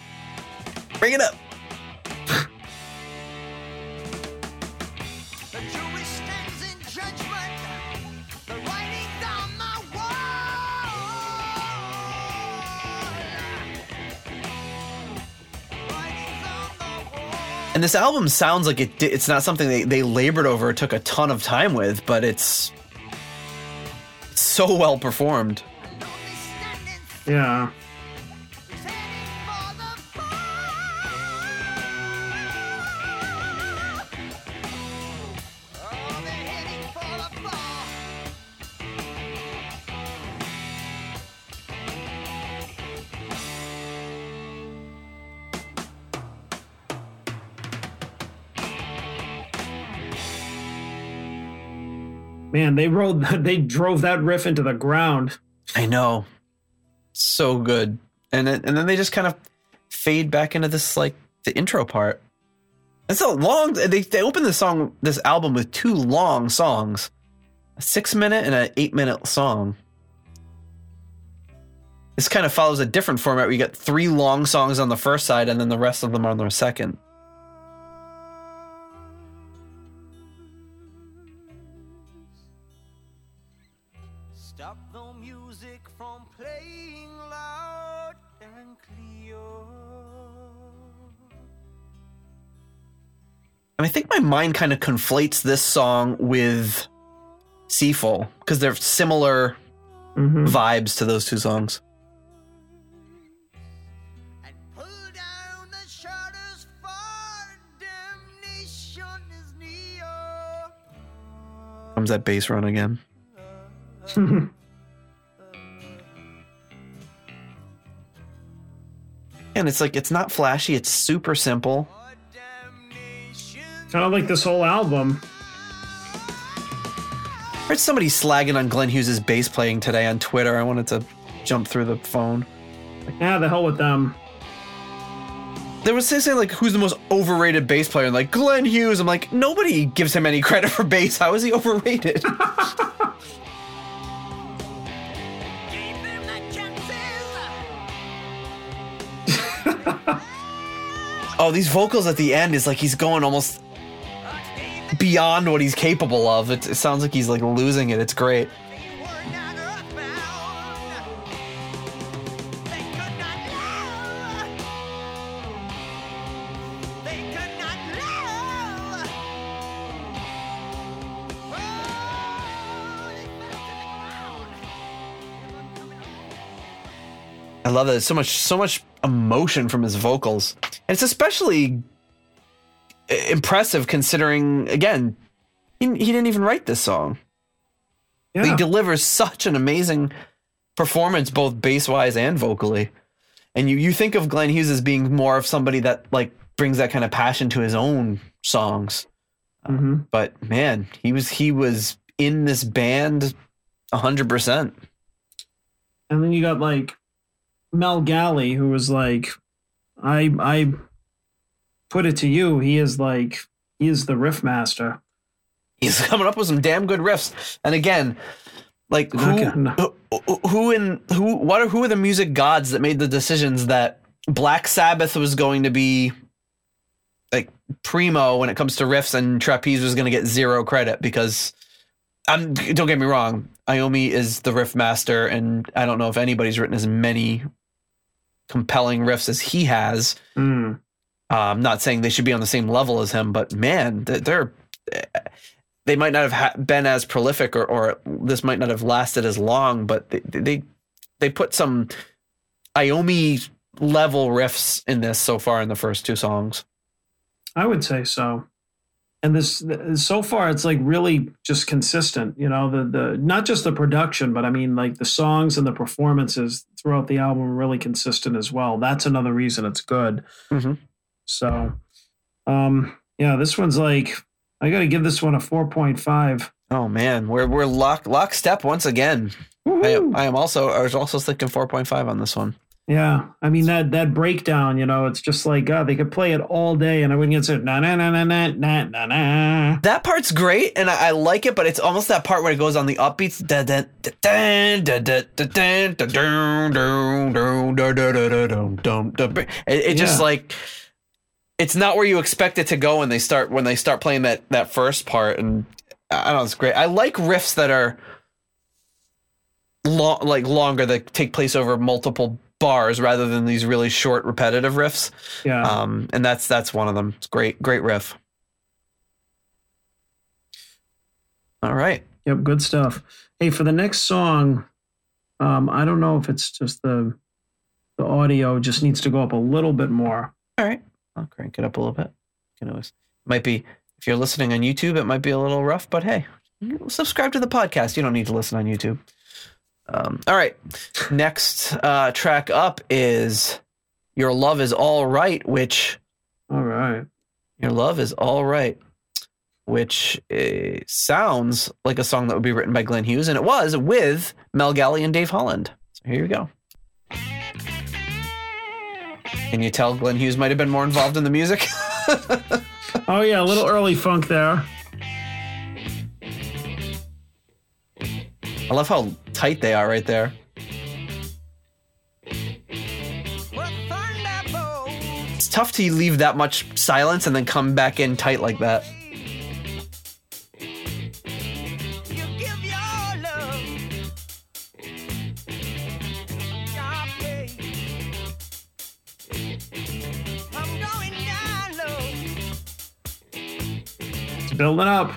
Break it up. And this album sounds like it, it's not something they, they labored over or took a ton of time with, but it's so well performed. Yeah. Man, they rode, they drove that riff into the ground. I know. So good. And then, and then they just kind of fade back into this, like, the intro part. It's a long, they they open the song, this album with two long songs, a six minute and an eight minute song. This kind of follows a different format where you got three long songs on the first side and then the rest of them on the second. I think my mind kind of conflates this song with Seafull because they're similar mm-hmm. vibes to those two songs. And pull down the shutters for damnation is near. Comes that bass run again. And it's like, it's not flashy, it's super simple. Kind of like this whole album. I heard somebody slagging on Glenn Hughes' bass playing today on Twitter. I wanted to jump through the phone. Like, ah, the hell with them. There was this saying, like, who's the most overrated bass player? And, like, Glenn Hughes. I'm like, nobody gives him any credit for bass. How is he overrated? Oh, these vocals at the end is like he's going almost beyond what he's capable of. It, it sounds like he's, like, losing it. It's great. I love that. So much, so much emotion from his vocals. And it's especially impressive considering, again, he, he didn't even write this song. Yeah. He delivers such an amazing performance, both bass wise and vocally. And you, you think of Glenn Hughes as being more of somebody that, like, brings that kind of passion to his own songs. Mm-hmm. Um, but man, he was, he was in this band a hundred percent. And then you got, like, Mel Galley, who was like, I I put it to you, he is like, he is the riff master. He's coming up with some damn good riffs. And again, like, who, who, who in who what are who are the music gods that made the decisions that Black Sabbath was going to be like primo when it comes to riffs and Trapeze was going to get zero credit? Because I'm don't get me wrong, Iommi is the riff master, and I don't know if anybody's written as many compelling riffs as he has. Mm. Uh, I'm not saying they should be on the same level as him, but man, they're they might not have ha- been as prolific, or, or this might not have lasted as long, but they they, they put some Iommi level riffs in this so far in the first two songs. I would say so. And this, so far, it's like really just consistent, you know, the, the, not just the production, but I mean, like, the songs and the performances throughout the album are really consistent as well. That's another reason it's good. Mm-hmm. So, um, yeah, this one's like, I got to give this one a four point five. Oh man. We're, we're lock lockstep once again. Woo-hoo. I, I am also, I was also thinking four point five on this one. Yeah, I mean, that that breakdown, you know, it's just like, God, they could play it all day and I wouldn't get to it. Na na na na na na na na. That part's great and I, I like it, but it's almost that part where it goes on the upbeats. Da da da da da da da da. It just, like, it's not where you expect it to go when they start when they start playing that that first part, and I don't know, it's great. I like riffs that are long, like longer, that take place over multiple bars rather than these really short repetitive riffs. Yeah. Um, and that's that's one of them. It's great, great riff. All right. Yep, good stuff. Hey, for the next song, um, I don't know if it's just the the audio just needs to go up a little bit more. All right. I'll crank it up a little bit. You know, it might be, if you're listening on YouTube, it might be a little rough, but hey, subscribe to the podcast. You don't need to listen on YouTube. Um, all right, next uh, track up is Your Love Is All Right, which... All right. Your Love Is All Right, which uh, sounds like a song that would be written by Glenn Hughes, and it was, with Mel Galley and Dave Holland. So here you go. Can you tell Glenn Hughes might have been more involved in the music? Oh, yeah, a little early funk there. I love how tight they are right there. It's tough to leave that much silence and then come back in tight like that. It's building up.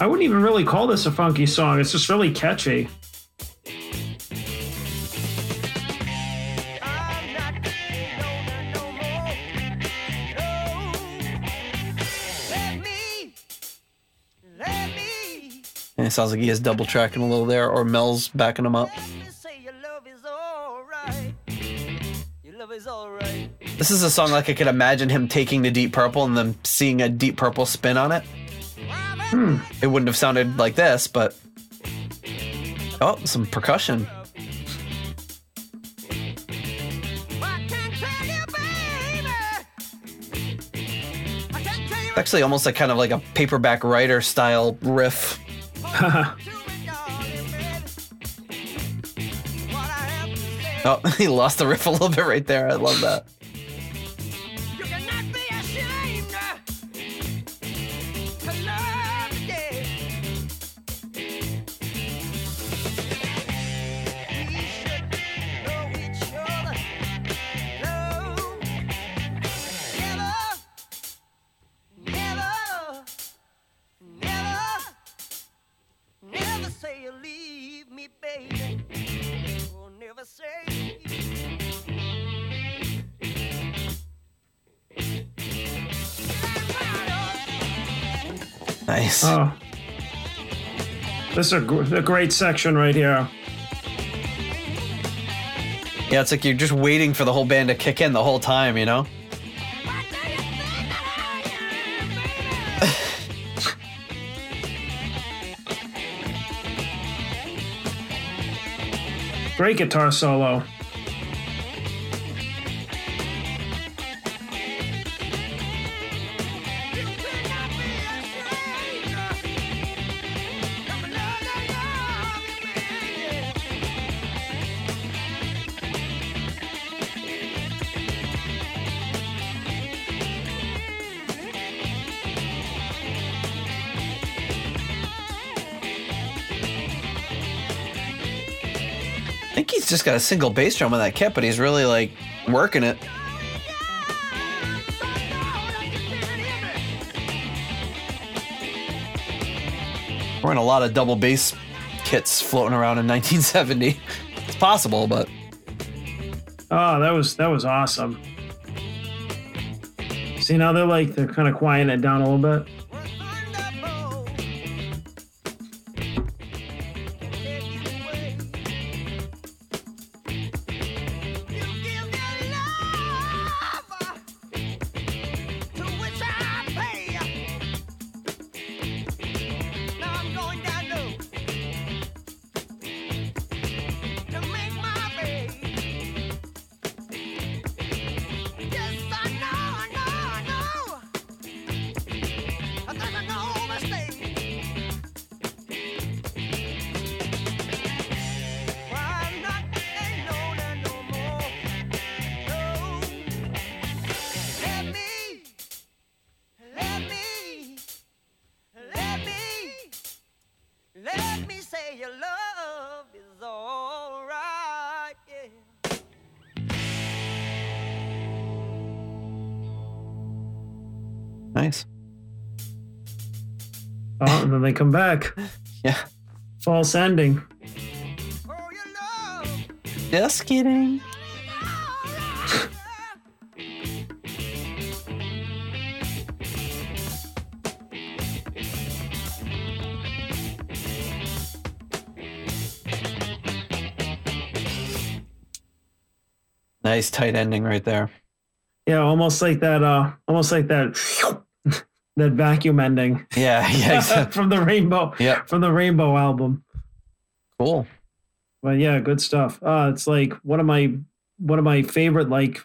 I wouldn't even really call this a funky song. It's just really catchy. And it sounds like he is double tracking a little there, or Mel's backing him up. This is a song like I could imagine him taking to Deep Purple and then seeing a Deep Purple spin on it. Hmm. It wouldn't have sounded like this, but... Oh, some percussion. It's actually almost like kind of like a Paperback Writer style riff. Oh, he lost the riff a little bit right there. I love that. You cannot be ashamed to love again. Say you leave me, baby. We'll never say. Nice. Oh. This is a, a great section right here. Yeah, it's like you're just waiting for the whole band to kick in the whole time, you know? Great guitar solo. Just got a single bass drum on that kit, but he's really like working it. We're in a lot of double bass kits floating around in nineteen seventy. It's possible, but oh, that was that was awesome. See, now they're like they're kind of quieting it down a little bit. They come back. Yeah. False ending. Just kidding. Nice tight ending right there. Yeah, almost like that uh almost like that that vacuum ending. Yeah, yeah, exactly. from the Rainbow, yeah, from the Rainbow album. Cool. But yeah, good stuff. Uh, it's like one of my one of my favorite like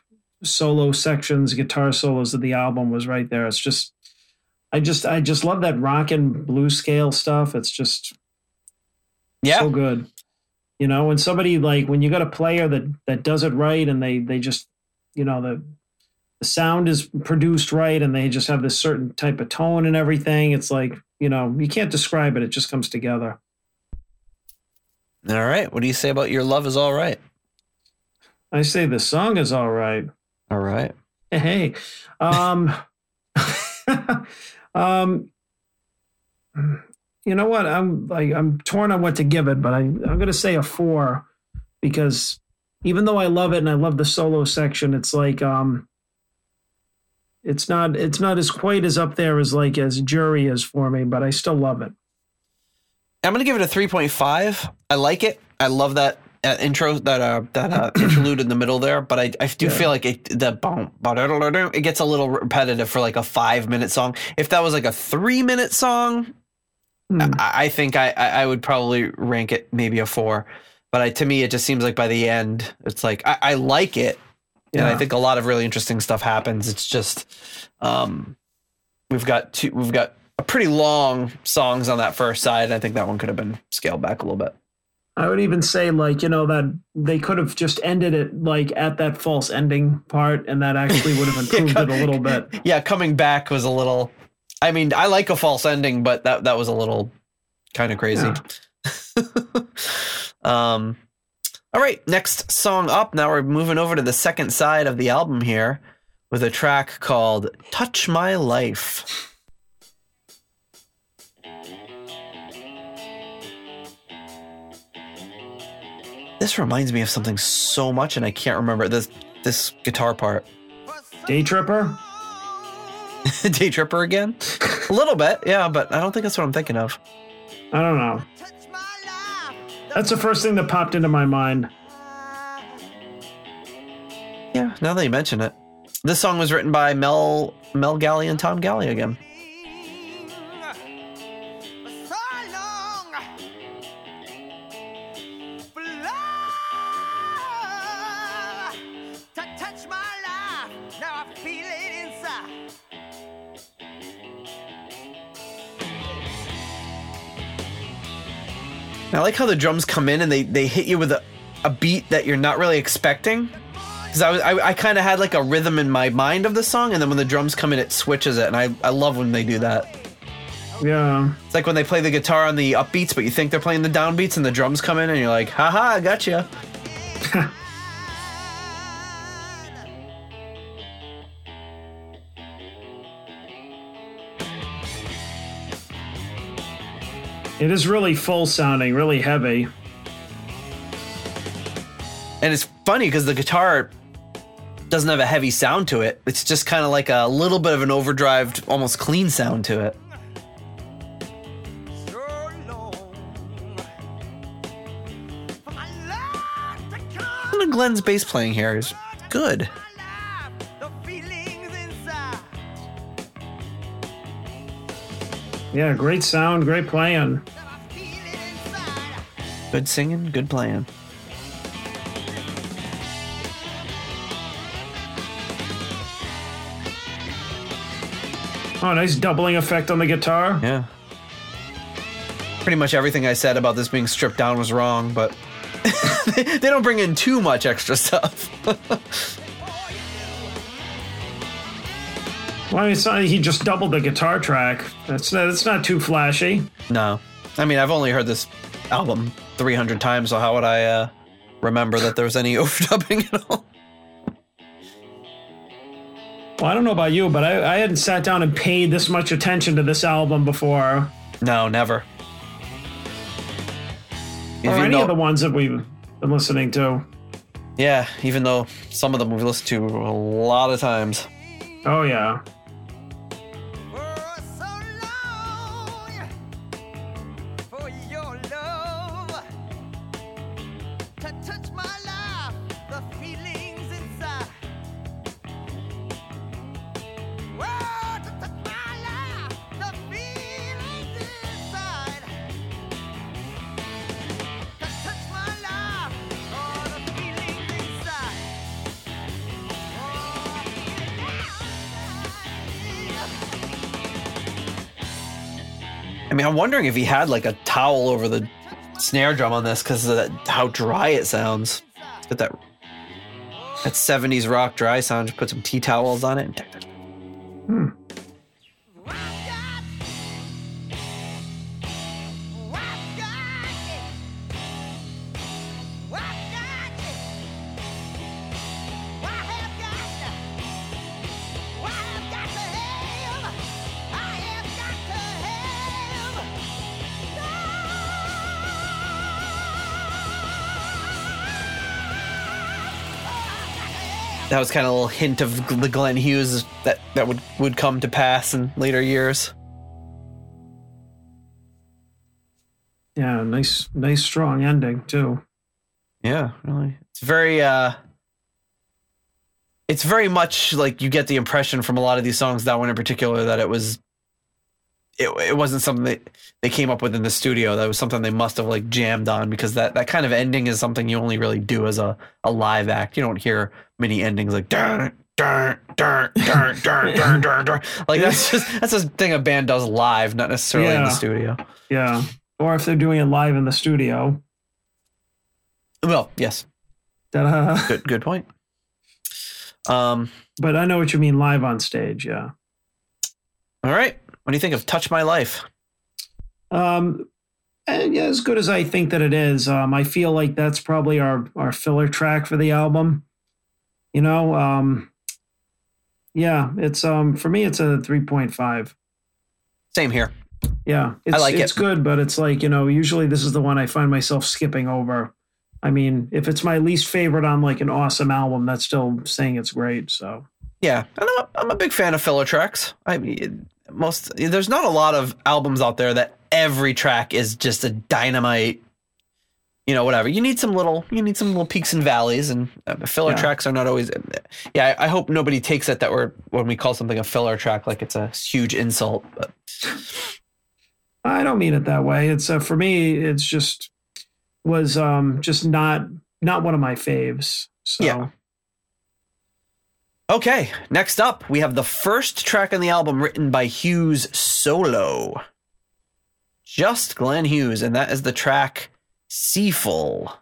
solo sections, guitar solos of the album was right there. It's just, I just, I just love that rock and blues scale stuff. It's just, yeah, so good. You know, when somebody like when you got a player that that does it right, and they they just, you know, the. The sound is produced right, and they just have this certain type of tone and everything. It's like, you know, you can't describe it. It just comes together. All right. What do you say about Your Love Is All Right? I say the song is all right. All right. Hey. Um, um, you know what? I'm like, I'm torn on what to give it, but I, I'm going to say a four because even though I love it and I love the solo section, it's like, um, It's not it's not as quite as up there as like as Jury is for me, but I still love it. I'm gonna give it a three point five. I like it. I love that uh, intro that uh, that uh, interlude in the middle there, but I, I do yeah. feel like it the boom, it gets a little repetitive for like a five minute song. If that was like a three minute song, Mm. I, I think I, I would probably rank it maybe a four, but I, to me, it just seems like by the end, it's like, I, I like it. Yeah. And I think a lot of really interesting stuff happens. It's just, um, we've got two, we've got a pretty long songs on that first side. I think that one could have been scaled back a little bit. I would even say, like, you know, that they could have just ended it like at that false ending part, and that actually would have improved yeah, it a little bit. Yeah, coming back was a little, I mean, I like a false ending, but that, that was a little kind of crazy. Yeah. um, all right, next song up. Now we're moving over to the second side of the album here with a track called Touch My Life. This reminds me of something so much, and I can't remember this this guitar part. Day Tripper? Day Tripper again? A little bit, yeah, but I don't think that's what I'm thinking of. I don't know. That's the first thing that popped into my mind. Yeah, now that you mention it. This song was written by Mel, Mel Galley and Tom Galley again. I like how the drums come in and they, they hit you with a, a beat that you're not really expecting. Because I, I, I kind of had like a rhythm in my mind of the song, and then when the drums come in, it switches it. And I, I love when they do that. Yeah. It's like when they play the guitar on the upbeats, but you think they're playing the downbeats, and the drums come in and you're like, haha, I gotcha. It is really full sounding, really heavy. And it's funny because the guitar doesn't have a heavy sound to it. It's just kind of like a little bit of an overdrived, almost clean sound to it. And Glenn's bass playing here is good. Yeah, great sound, great playing. Good singing, good playing. Oh, nice doubling effect on the guitar. Yeah. Pretty much everything I said about this being stripped down was wrong, but they don't bring in too much extra stuff. Well, I mean, it's not, he just doubled the guitar track. That's that's not too flashy. No. I mean, I've only heard this album three hundred times, so how would I uh, remember that there was any overdubbing at all? Well, I don't know about you, but I, I hadn't sat down and paid this much attention to this album before. No, never. Or even any though, of the ones that we've been listening to. Yeah, even though some of them we've listened to a lot of times. Oh, yeah. I mean, I'm wondering if he had like a towel over the snare drum on this because of how dry it sounds. It's got that, that seventies rock dry sound. Just put some tea towels on it. Hmm. That was kind of a little hint of the Glenn Hughes that, that would, would come to pass in later years. Yeah, nice nice strong ending too. Yeah, really. It's very uh, it's very much like you get the impression from a lot of these songs, that one in particular, that it was it, it wasn't something that they came up with in the studio. That was something they must have like jammed on, because that, that kind of ending is something you only really do as a, a live act. You don't hear many endings like darn, darn, darn, darn, darn, darn, darn, darn. Like that's just that's a thing a band does live, not necessarily yeah. in the studio. Yeah, or if they're doing it live in the studio. Well, yes. Ta-da. Good, good point. Um, but I know what you mean, live on stage. Yeah. All right. What do you think of Touch My Life? Um, and yeah, as good as I think that it is, um, I feel like that's probably our, our filler track for the album. You know, um, yeah, it's um for me, it's a three point five. Same here. Yeah, it's, I like it. It's good, but it's like, you know, usually this is the one I find myself skipping over. I mean, if it's my least favorite on like an awesome album, that's still saying it's great. So yeah, and I'm a, I'm a big fan of filler tracks. I mean, most there's not a lot of albums out there that every track is just a dynamite, you know, whatever. You need some little, you need some little peaks and valleys, and filler yeah. tracks are not always. Yeah, I, I hope nobody takes it that we're when we call something a filler track like it's a huge insult. But I don't mean it that way. It's uh, for me, it's just. was um, just not not one of my faves. So. Yeah. Okay, next up, we have the first track on the album written by Hughes solo. Just Glenn Hughes, and that is the track Seafull.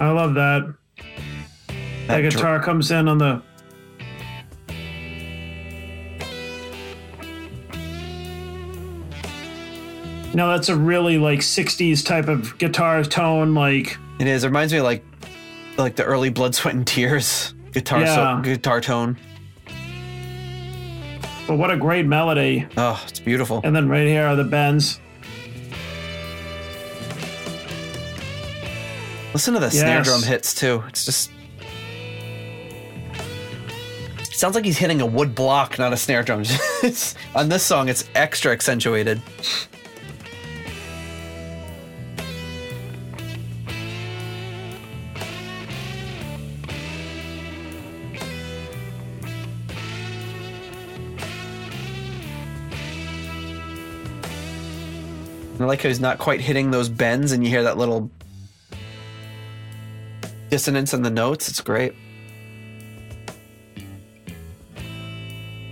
I love that. That, that guitar dr- comes in on the... No, that's a really like sixties type of guitar tone. Like it is. It reminds me of like like the early Blood, Sweat, and Tears guitar yeah. so, guitar tone. But what a great melody! Oh, it's beautiful. And then right here are the bends. Listen to the yes. snare drum hits too. It's just it sounds like he's hitting a wood block, not a snare drum. On this song, it's extra accentuated. I like how he's not quite hitting those bends and you hear that little dissonance in the notes. It's great.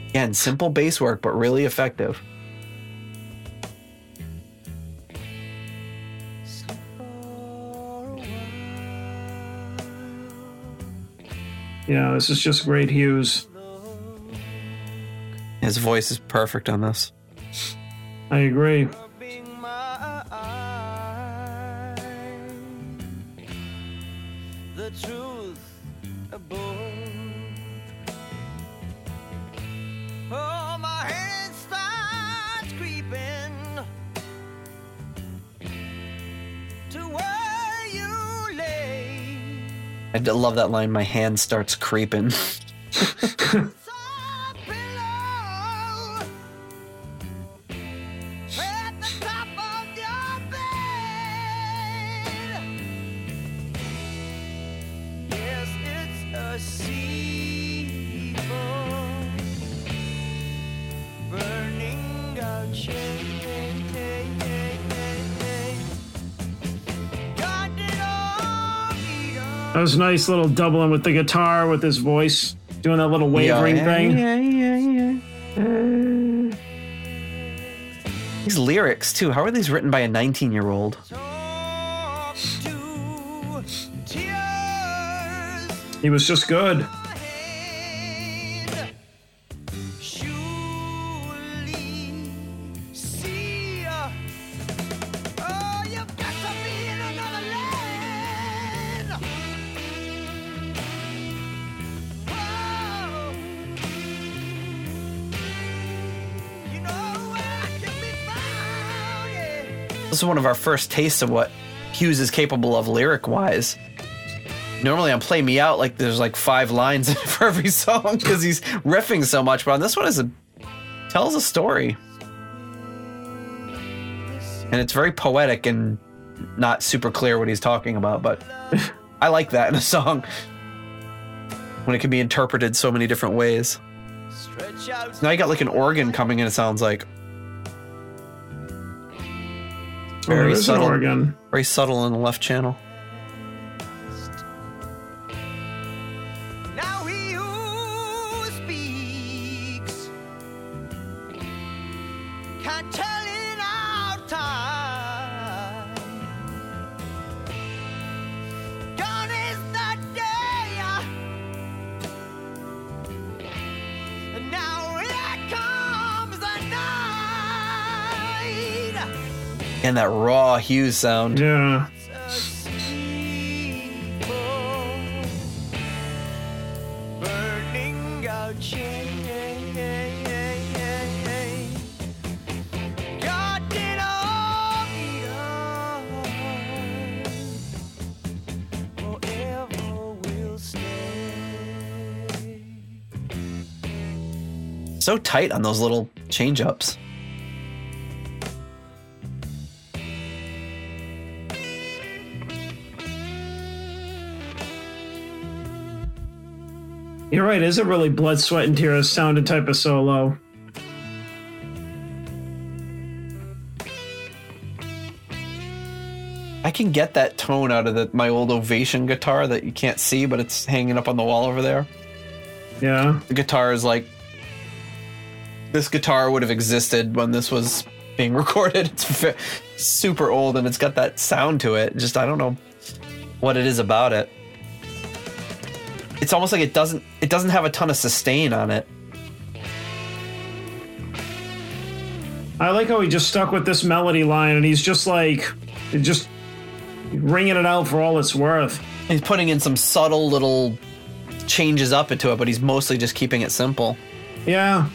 Again, simple bass work, but really effective. Yeah, this is just great Hughes. His voice is perfect on this. I agree. I love that line, my hand starts creeping. Those nice little doubling with the guitar with his voice, doing that little wavering yeah, yeah, thing. Yeah, yeah, yeah. Uh, these lyrics, too. How are these written by a nineteen-year-old? He was just good. This is one of our first tastes of what Hughes is capable of lyric-wise. Normally on Play Me Out, like there's like five lines for every song because he's riffing so much, but on this one is a tells a story. And it's very poetic and not super clear what he's talking about, but I like that in a song. when it can be interpreted so many different ways. Now you got like an organ coming in, it sounds like. Very oh, subtle. An organ. Very subtle in the left channel. Now he who speaks can tell in our time. Gone is the day. And now here comes the night. And that raw Hughes sound. Yeah. So tight on those little change-ups. You're right, is it really blood, sweat, and tears sounded type of solo? I can get that tone out of the, my old Ovation guitar that you can't see, but it's hanging up on the wall over there. Yeah. The guitar is like... This guitar would have existed when this was being recorded. It's super old, and it's got that sound to it. Just, I don't know what it is about it. It's almost like it doesn't it doesn't have a ton of sustain on it. I like how he just stuck with this melody line, and he's just like just ringing it out for all it's worth. He's putting in some subtle little changes up into it, but he's mostly just keeping it simple. Yeah.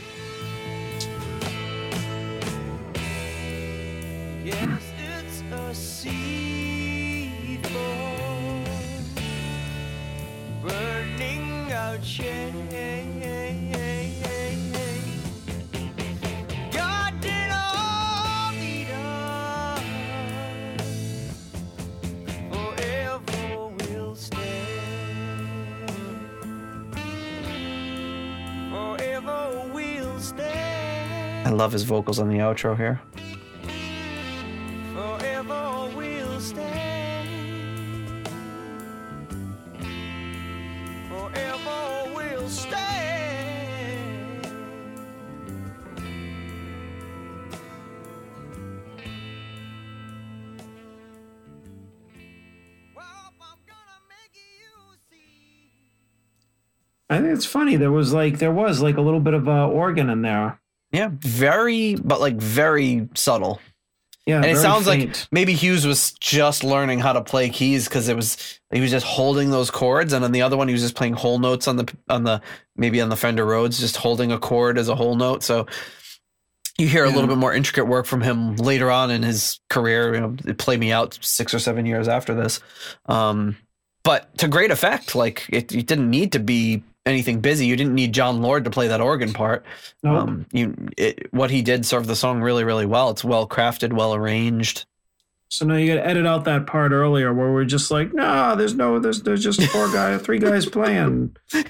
Love his vocals on the outro here. Forever we'll stay. Forever we'll stay. I think it's funny. There was like there was like a little bit of uh, organ in there. Yeah, very, but like very subtle. Yeah, and it sounds faint. Like maybe Hughes was just learning how to play keys because it was he was just holding those chords, and on the other one he was just playing whole notes on the on the maybe on the Fender Rhodes, just holding a chord as a whole note. So you hear yeah. a little bit more intricate work from him later on in his career. You know, it played me out six or seven years after this, um, but to great effect. Like it, it didn't need to be anything busy. You didn't need John Lord to play that organ part. Nope. Um, you, it, what he did served the song really, really well. It's well crafted, well arranged. So now you got to edit out that part earlier where we're just like, nah, there's no, there's there's just four guys, three guys playing. So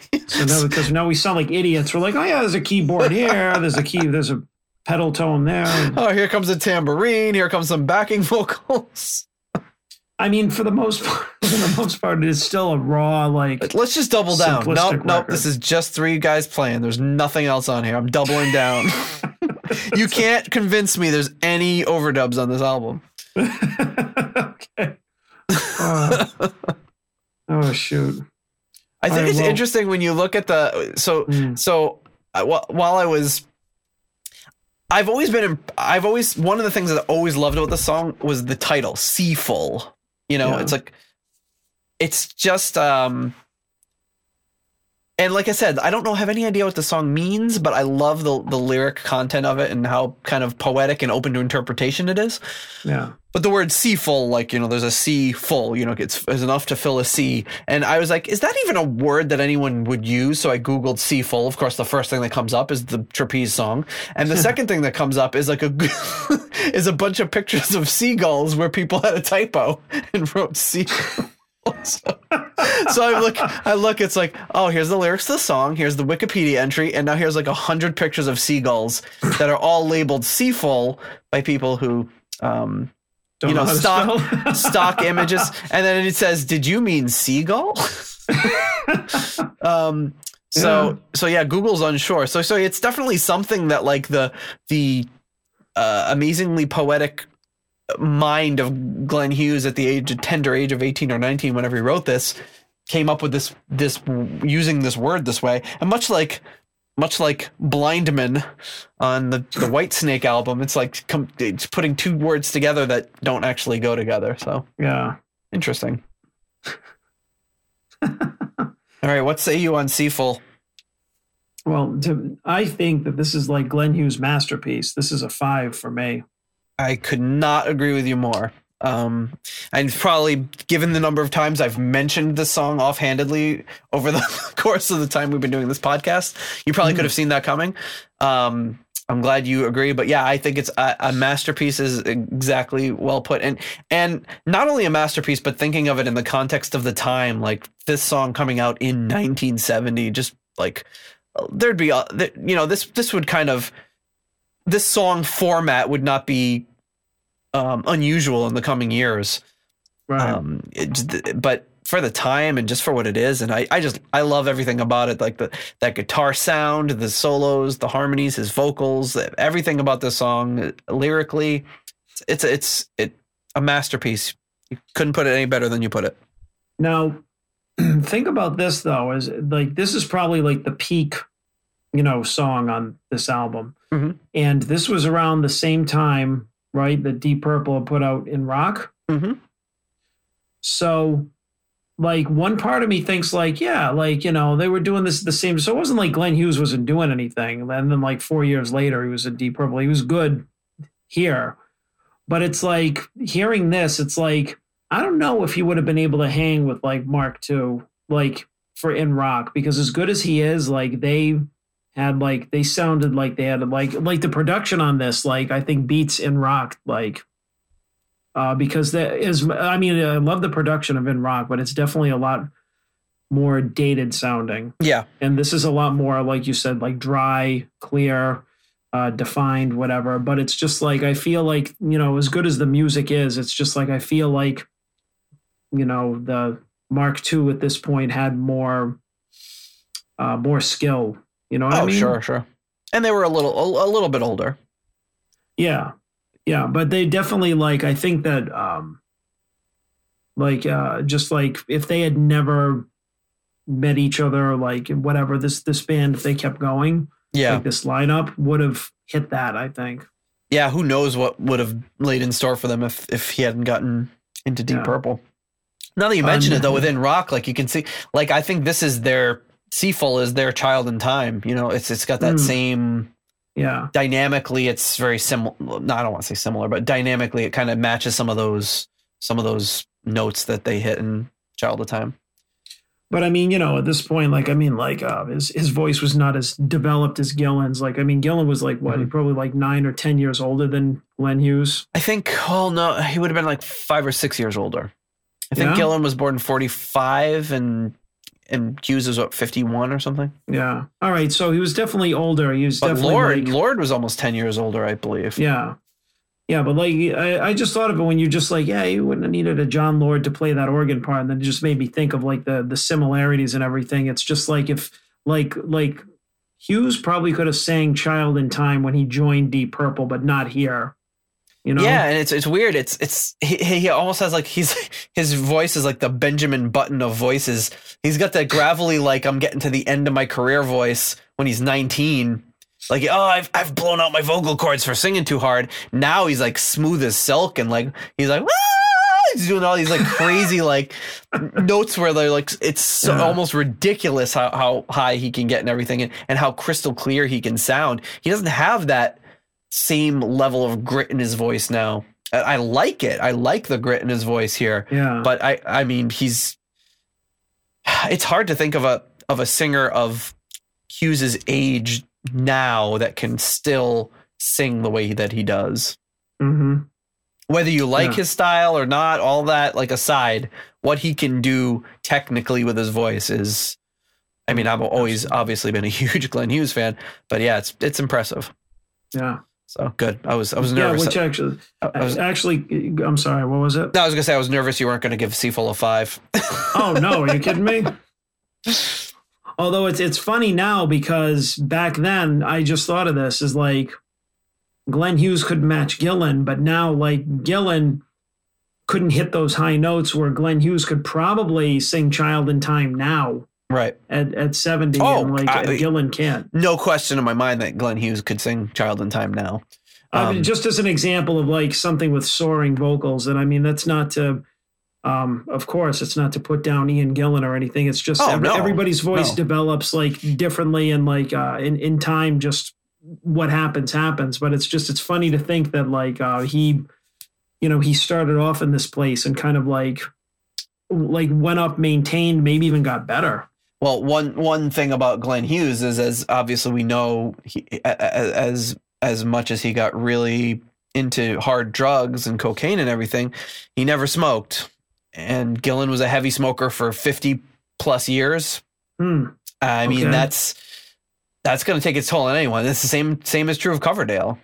now because now we sound like idiots. We're like, oh yeah, there's a keyboard here, there's a key, there's a pedal tone there. Oh, here comes a tambourine. Here comes some backing vocals. I mean, for the most part, for the most part, it is still a raw, like. Let's just double down. Nope, record. Nope. This is just three guys playing. There's nothing else on here. I'm doubling down. You can't convince me there's any overdubs on this album. Okay. Uh, oh shoot. I think I it's will. interesting when you look at the so mm. so I, while I was. I've always been. I've always one of the things that I always loved about the song was the title, "Seafull." You know, yeah. It's like, it's just, um, and like I said, I don't know, have any idea what the song means, but I love the, the lyric content of it and how kind of poetic and open to interpretation it is. Yeah. But the word sea full, like, you know, there's a sea full, you know, it's, it's enough to fill a sea. And I was like, is that even a word that anyone would use? So I Googled sea full. Of course, the first thing that comes up is the Trapeze song. And the second thing that comes up is like a, is a bunch of pictures of seagulls where people had a typo and wrote sea. So, so I look, I look, it's like, oh, here's the lyrics to the song, here's the Wikipedia entry, and now here's like a hundred pictures of seagulls that are all labeled "seafull" by people who, um, Don't you know, know stock stock images. And then it says, "Did you mean seagull?" um, so yeah. so yeah, Google's unsure. So so it's definitely something that like the the uh, amazingly poetic mind of Glenn Hughes at the age of tender age of eighteen or nineteen, whenever he wrote this, came up with this, this using this word this way. And much like, much like Blindman on the, the Whitesnake album, it's like com- it's putting two words together that don't actually go together. So yeah. Interesting. All right. What say you on Seafull? Well, to, I think that this is like Glenn Hughes' masterpiece. This is a five for me. I could not agree with you more. Um, and probably given the number of times I've mentioned this song offhandedly over the course of the time we've been doing this podcast, you probably mm-hmm. could have seen that coming. Um, I'm glad you agree. But yeah, I think it's a, a masterpiece is exactly well put. And, and not only a masterpiece, but thinking of it in the context of the time, like this song coming out in nineteen seventy, just like there'd be, a, you know, this, this would kind of, this song format would not be um, unusual in the coming years. Right. Um, it, but for the time and just for what it is. And I, I just, I love everything about it. Like the, that guitar sound, the solos, the harmonies, his vocals, everything about this song lyrically. It's, it's, it's a masterpiece. You couldn't put it any better than you put it. Now think about this though, is like, this is probably like the peak, you know, song on this album. Mm-hmm. And this was around the same time, right, that Deep Purple put out In Rock. Mm-hmm. So, like, one part of me thinks, like, yeah, like, you know, they were doing this the same. So it wasn't like Glenn Hughes wasn't doing anything. And then, like, four years later, he was in Deep Purple. He was good here. But it's like, hearing this, it's like, I don't know if he would have been able to hang with, like, Mark two, like, for In Rock. Because as good as he is, like, they... had like they sounded like they had like like the production on this like I think beats In Rock like uh because that is I mean I love the production of In Rock, but it's definitely a lot more dated sounding. Yeah, and this is a lot more like you said, like dry, clear, uh defined, whatever. But it's just like I feel like, you know, as good as the music is, it's just like I feel like, you know, the Mark two at this point had more uh more skill. You know what oh, I mean? Oh, sure, sure. And they were a little, a, a little bit older. Yeah, yeah, but they definitely like. I think that, um, like, uh, just like if they had never met each other, like whatever this this band, if they kept going, yeah, like this lineup would have hit that. I think. Yeah, who knows what would have laid in store for them if if he hadn't gotten into Deep yeah. Purple. Now that you mention um, it, though, within Rock, like you can see, like I think this is their. Seafull is their Child in Time, you know, it's it's got that mm. same yeah dynamically it's very similar. No, I don't want to say similar, but dynamically it kind of matches some of those some of those notes that they hit in Child in Time. But I mean, you know, at this point, like I mean, like uh, his his voice was not as developed as Gillen's. Like I mean, Gillen was like what, mm-hmm. he probably like nine or ten years older than Glenn Hughes. I think. Oh no, he would have been like five or six years older. I think yeah. Gillen was born in forty-five and. And Hughes is what, fifty-one or something? Yeah. All right. So he was definitely older. He was but definitely Lord, like, Lord was almost ten years older, I believe. Yeah. Yeah. But like, I, I just thought of it when you're just like, yeah, you wouldn't have needed a John Lord to play that organ part. And then it just made me think of like the, the similarities and everything. It's just like if like, like Hughes probably could have sang Child in Time when he joined Deep Purple, but not here. You know? Yeah, and it's it's weird. It's it's he, he almost has like he's his voice is like the Benjamin Button of voices. He's got that gravelly like I'm getting to the end of my career voice when he's nineteen. Like oh I've I've blown out my vocal cords for singing too hard. Now he's like smooth as silk and like he's like ah! he's doing all these like crazy like notes where they're like it's so yeah. almost ridiculous how how high he can get and everything and, and how crystal clear he can sound. He doesn't have that same level of grit in his voice now. I like it. I like the grit in his voice here. Yeah. But I, I mean, he's. It's hard to think of a of a singer of Hughes's age now that can still sing the way that he does. Mm-hmm. whether you like yeah. his style or not, all that like aside, what he can do technically with his voice is, I mean, I've always obviously been a huge Glenn Hughes fan, but yeah, it's it's impressive. Yeah. So good. I was I was nervous. Yeah, which actually, I was, actually, I'm sorry. What was it? No, I was gonna say I was nervous you weren't gonna give Seafull a five. Oh no, are you kidding me? Although it's it's funny now because back then I just thought of this as like Glenn Hughes could match Gillan, but now like Gillan couldn't hit those high notes where Glenn Hughes could probably sing "Child in Time" now. Right at at seventy, oh, and like I, Gillan can't. No question in my mind that Glenn Hughes could sing "Child in Time" now. Um, I mean, just as an example of like something with soaring vocals, and I mean that's not to, um, of course, it's not to put down Ian Gillan or anything. It's just oh, every, no, everybody's voice no. develops like differently, and like uh, in in time, just what happens happens. But it's just it's funny to think that like uh, he, you know, he started off in this place and kind of like like went up, maintained, maybe even got better. Well, one one thing about Glenn Hughes is, as obviously we know, he, as as much as he got really into hard drugs and cocaine and everything, he never smoked. And Gillan was a heavy smoker for fifty plus years. Hmm. I mean, okay. that's that's going to take its toll on anyone. That's the same same is true of Coverdale.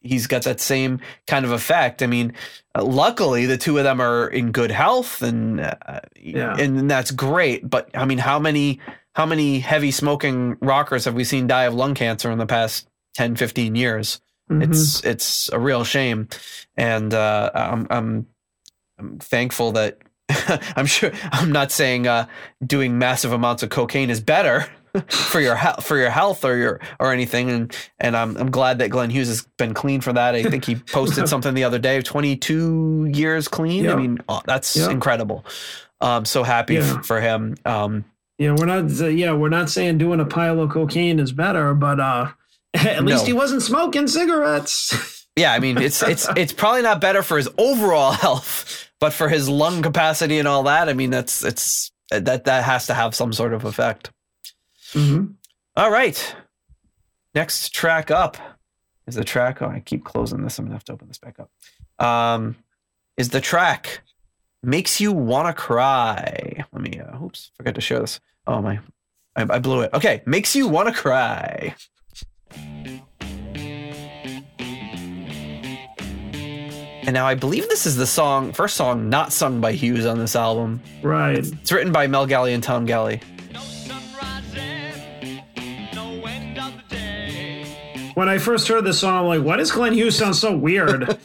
He's got that same kind of effect. I mean, uh, luckily the two of them are in good health, and uh, yeah. and that's great. But I mean, how many how many heavy smoking rockers have we seen die of lung cancer in the past ten, fifteen years? Mm-hmm. It's it's a real shame, and uh, I'm I'm I'm thankful that I'm sure I'm not saying uh, doing massive amounts of cocaine is better. for your health, for your health, or your or anything, and and I'm I'm glad that Glenn Hughes has been clean for that. I think he posted something the other day, twenty-two years clean. Yeah. I mean, oh, that's yeah. incredible. I'm so happy yeah. f- for him. Um, yeah, we're not. Uh, yeah, we're not saying doing a pile of cocaine is better, but uh, at least no. he wasn't smoking cigarettes. Yeah, I mean, it's it's it's probably not better for his overall health, but for his lung capacity and all that. I mean, that's it's that that has to have some sort of effect. Mm-hmm. All right. Next track up is the track. Oh, I keep closing this. I'm going to have to open this back up. Um, is the track Makes You Wanna Cry. Let me, uh, oops, forgot to share this. Oh, my, I, I blew it. Okay. Makes You Wanna Cry. And now I believe this is the song, first song not sung by Hughes on this album. Right. It's, it's written by Mel Galley and Tom Galley. When I first heard this song, I'm like, why does Glenn Hughes sound so weird?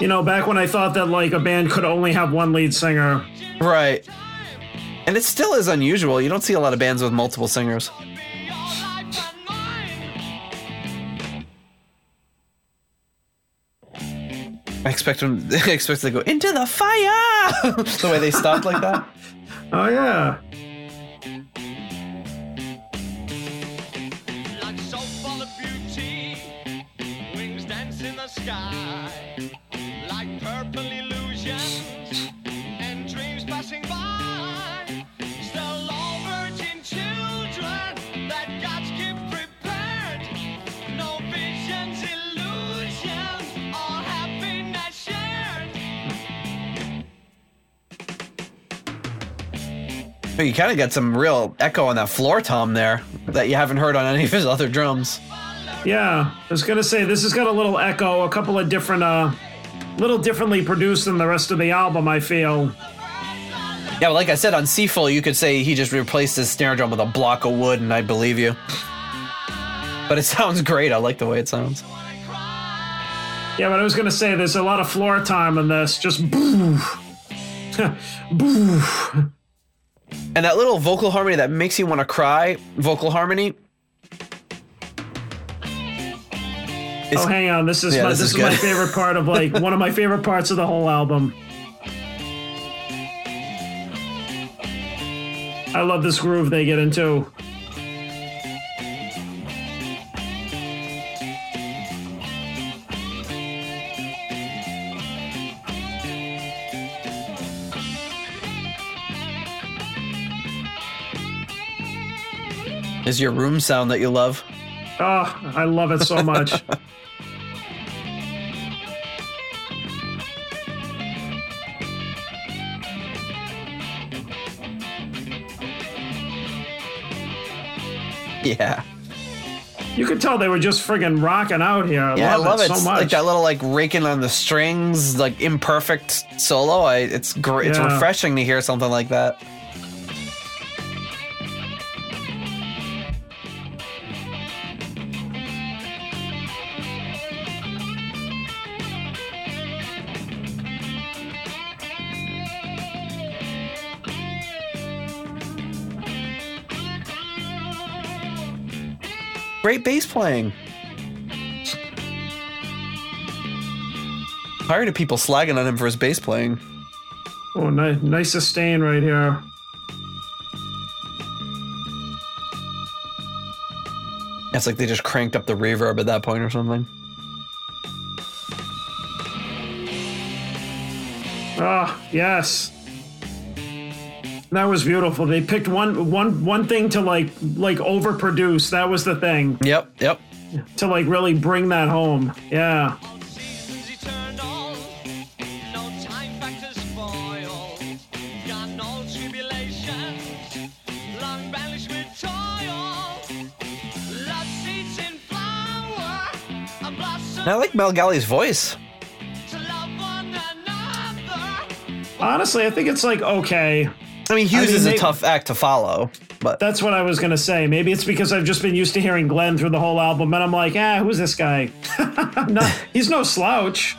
You know, back when I thought that, like, a band could only have one lead singer. Right. And it still is unusual. You don't see a lot of bands with multiple singers. I expect them I expect them to go, into the fire! The way they stopped like that. Oh, yeah. You kind of got some real echo on that floor tom there that you haven't heard on any of his other drums. Yeah, I was going to say, this has got a little echo, a couple of different, uh, little differently produced than the rest of the album, I feel. Yeah, well, like I said, on Seafull, you could say he just replaced his snare drum with a block of wood, and I believe you. But it sounds great. I like the way it sounds. Yeah, but I was going to say, there's a lot of floor tom in this. Just boo. Boo. And that little vocal harmony that makes you want to cry, vocal harmony. Oh, hang on. This is yeah, my, this, this is, is my favorite part of like one of my favorite parts of the whole album. I love this groove they get into. Is your room sound that you love? Oh, I love it so much. Yeah. You could tell they were just friggin' rocking out here. I yeah, love I love it, it. so it's much. Like that little like raking on the strings, like imperfect solo. I it's great. Yeah. It's refreshing to hear something like that. Great bass playing. Tired of people slagging on him for his bass playing. Oh, nice, nice sustain right here. It's like they just cranked up the reverb at that point or something. Ah, yes. That was beautiful. They picked one, one, one thing to like like overproduce. That was the thing. Yep, yep. To like really bring that home. Yeah. I like Mel Galley's voice. Honestly, I think it's like okay. I mean, Hughes I mean, is a they, tough act to follow, but that's what I was going to say. Maybe it's because I've just been used to hearing Glenn through the whole album, and I'm like, ah, who's this guy? no, he's no slouch.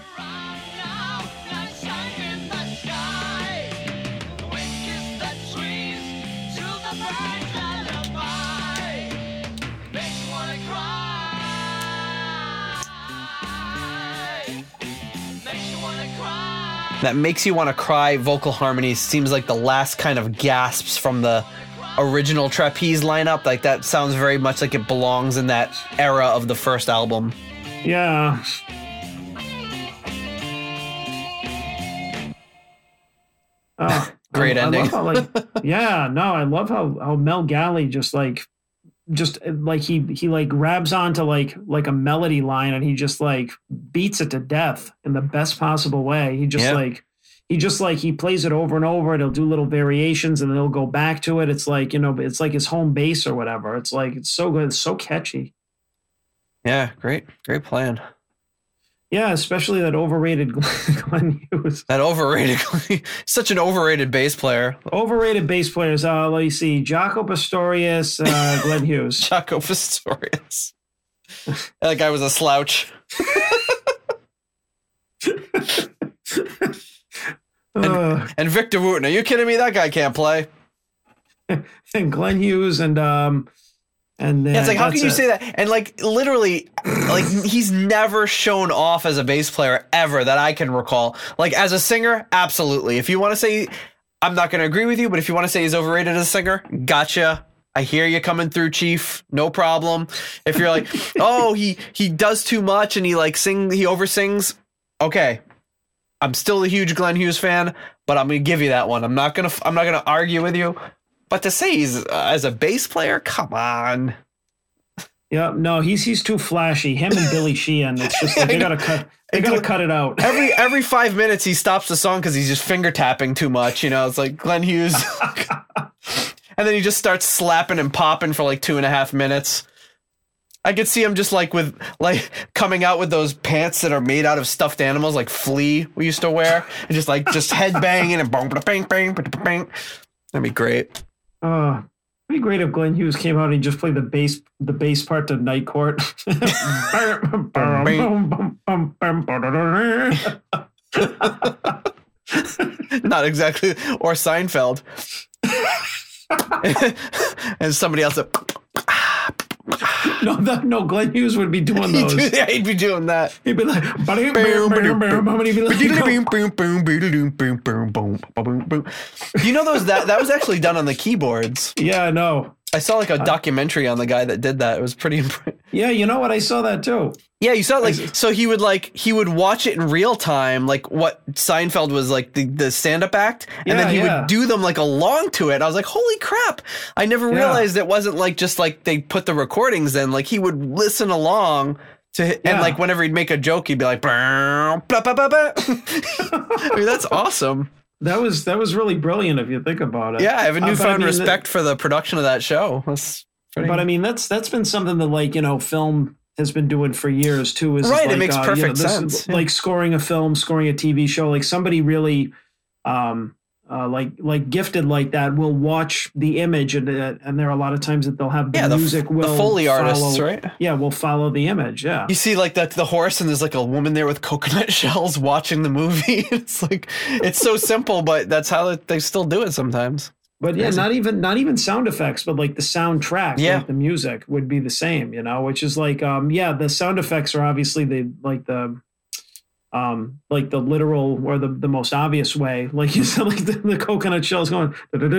That makes you want to cry vocal harmony seems like the last kind of gasps from the original Trapeze lineup. Like that sounds very much like it belongs in that era of the first album. Yeah. Oh, great I, ending. I love how, like, yeah, no, I love how, how Mel Galley just like, just like he, he like grabs onto like, like a melody line and he just like beats it to death in the best possible way. He just yep. like, he just like, he plays it over and over and he'll do little variations and then he'll go back to it. It's like, you know, it's like his home base or whatever. It's like, it's so good. It's so catchy. Yeah. Great, great plan. Yeah. Especially that overrated Glenn Hughes. That overrated, such an overrated bass player. Overrated bass players. Uh, let me see. Jaco Pastorius, uh, Glenn Hughes. Jaco Pastorius. That guy was a slouch. and, uh, and Victor Wooten. Are you kidding me? That guy can't play. And Glenn Hughes and... um. And then yeah, it's like, how can you it. say that? And like, literally, like he's never shown off as a bass player ever that I can recall. Like as a singer, absolutely. If you want to say, I'm not going to agree with you, but if you want to say he's overrated as a singer, gotcha. I hear you coming through, Chief. No problem. If you're like, oh, he he does too much and he like sing, he oversings. Okay, I'm still a huge Glenn Hughes fan, but I'm going to give you that one. I'm not gonna I'm not gonna argue with you. But to say he's uh, as a bass player, come on. Yeah, no, he's he's too flashy. Him and Billy Sheehan, it's just like they gotta cut. They gotta cut it out. Every every five minutes, he stops the song because he's just finger tapping too much. You know, it's like Glenn Hughes, and then he just starts slapping and popping for like two and a half minutes. I could see him just like with like coming out with those pants that are made out of stuffed animals, like Flea we used to wear, and just like just headbanging and bang bang bang bang. That'd be great. Uh, it'd be great if Glenn Hughes came out and he just played the bass, the bass part to Night Court. Not exactly, or Seinfeld, and somebody else. That, no, that, no, Glenn Hughes would be doing those. He'd do, yeah, he'd be doing that. He'd be like, boom, boom, boom, boom, boom. You know those that that was actually done on the keyboards. Yeah, I know. I saw like a documentary on the guy that did that. It was pretty impressive. Yeah, you know what? I saw that too. Yeah, you saw it, like so he would like he would watch it in real time, like what Seinfeld was like the, the stand-up act, and yeah, then he yeah. would do them like along to it. I was like, holy crap! I never realized yeah. it wasn't like just like they put the recordings in. Like he would listen along to, and yeah. like whenever he'd make a joke, he'd be like, blah blah blah blah. I mean, that's awesome. That was that was really brilliant if you think about it. Yeah, I have a newfound I mean, respect for the production of that show. That's Pretty but I mean, that's that's been something that, like, you know, film has been doing for years too. Is right, like, it makes uh, perfect you know, this, sense. Like scoring a film, scoring a T V show, like somebody really, um, uh, like like gifted like that will watch the image, and and there are a lot of times that they'll have the yeah, music the, will the Foley follow, artists, right? Yeah, will follow the image. Yeah, you see like the the horse, and there's like a woman there with coconut shells watching the movie. It's like it's so simple, but that's how they still do it sometimes. But yeah, not even not even sound effects, but like the soundtrack, yeah. like the music would be the same, you know, which is like, um, yeah, the sound effects are obviously the like the, um, like the literal or the, the most obvious way, like you said, like the, the coconut shells going. Well,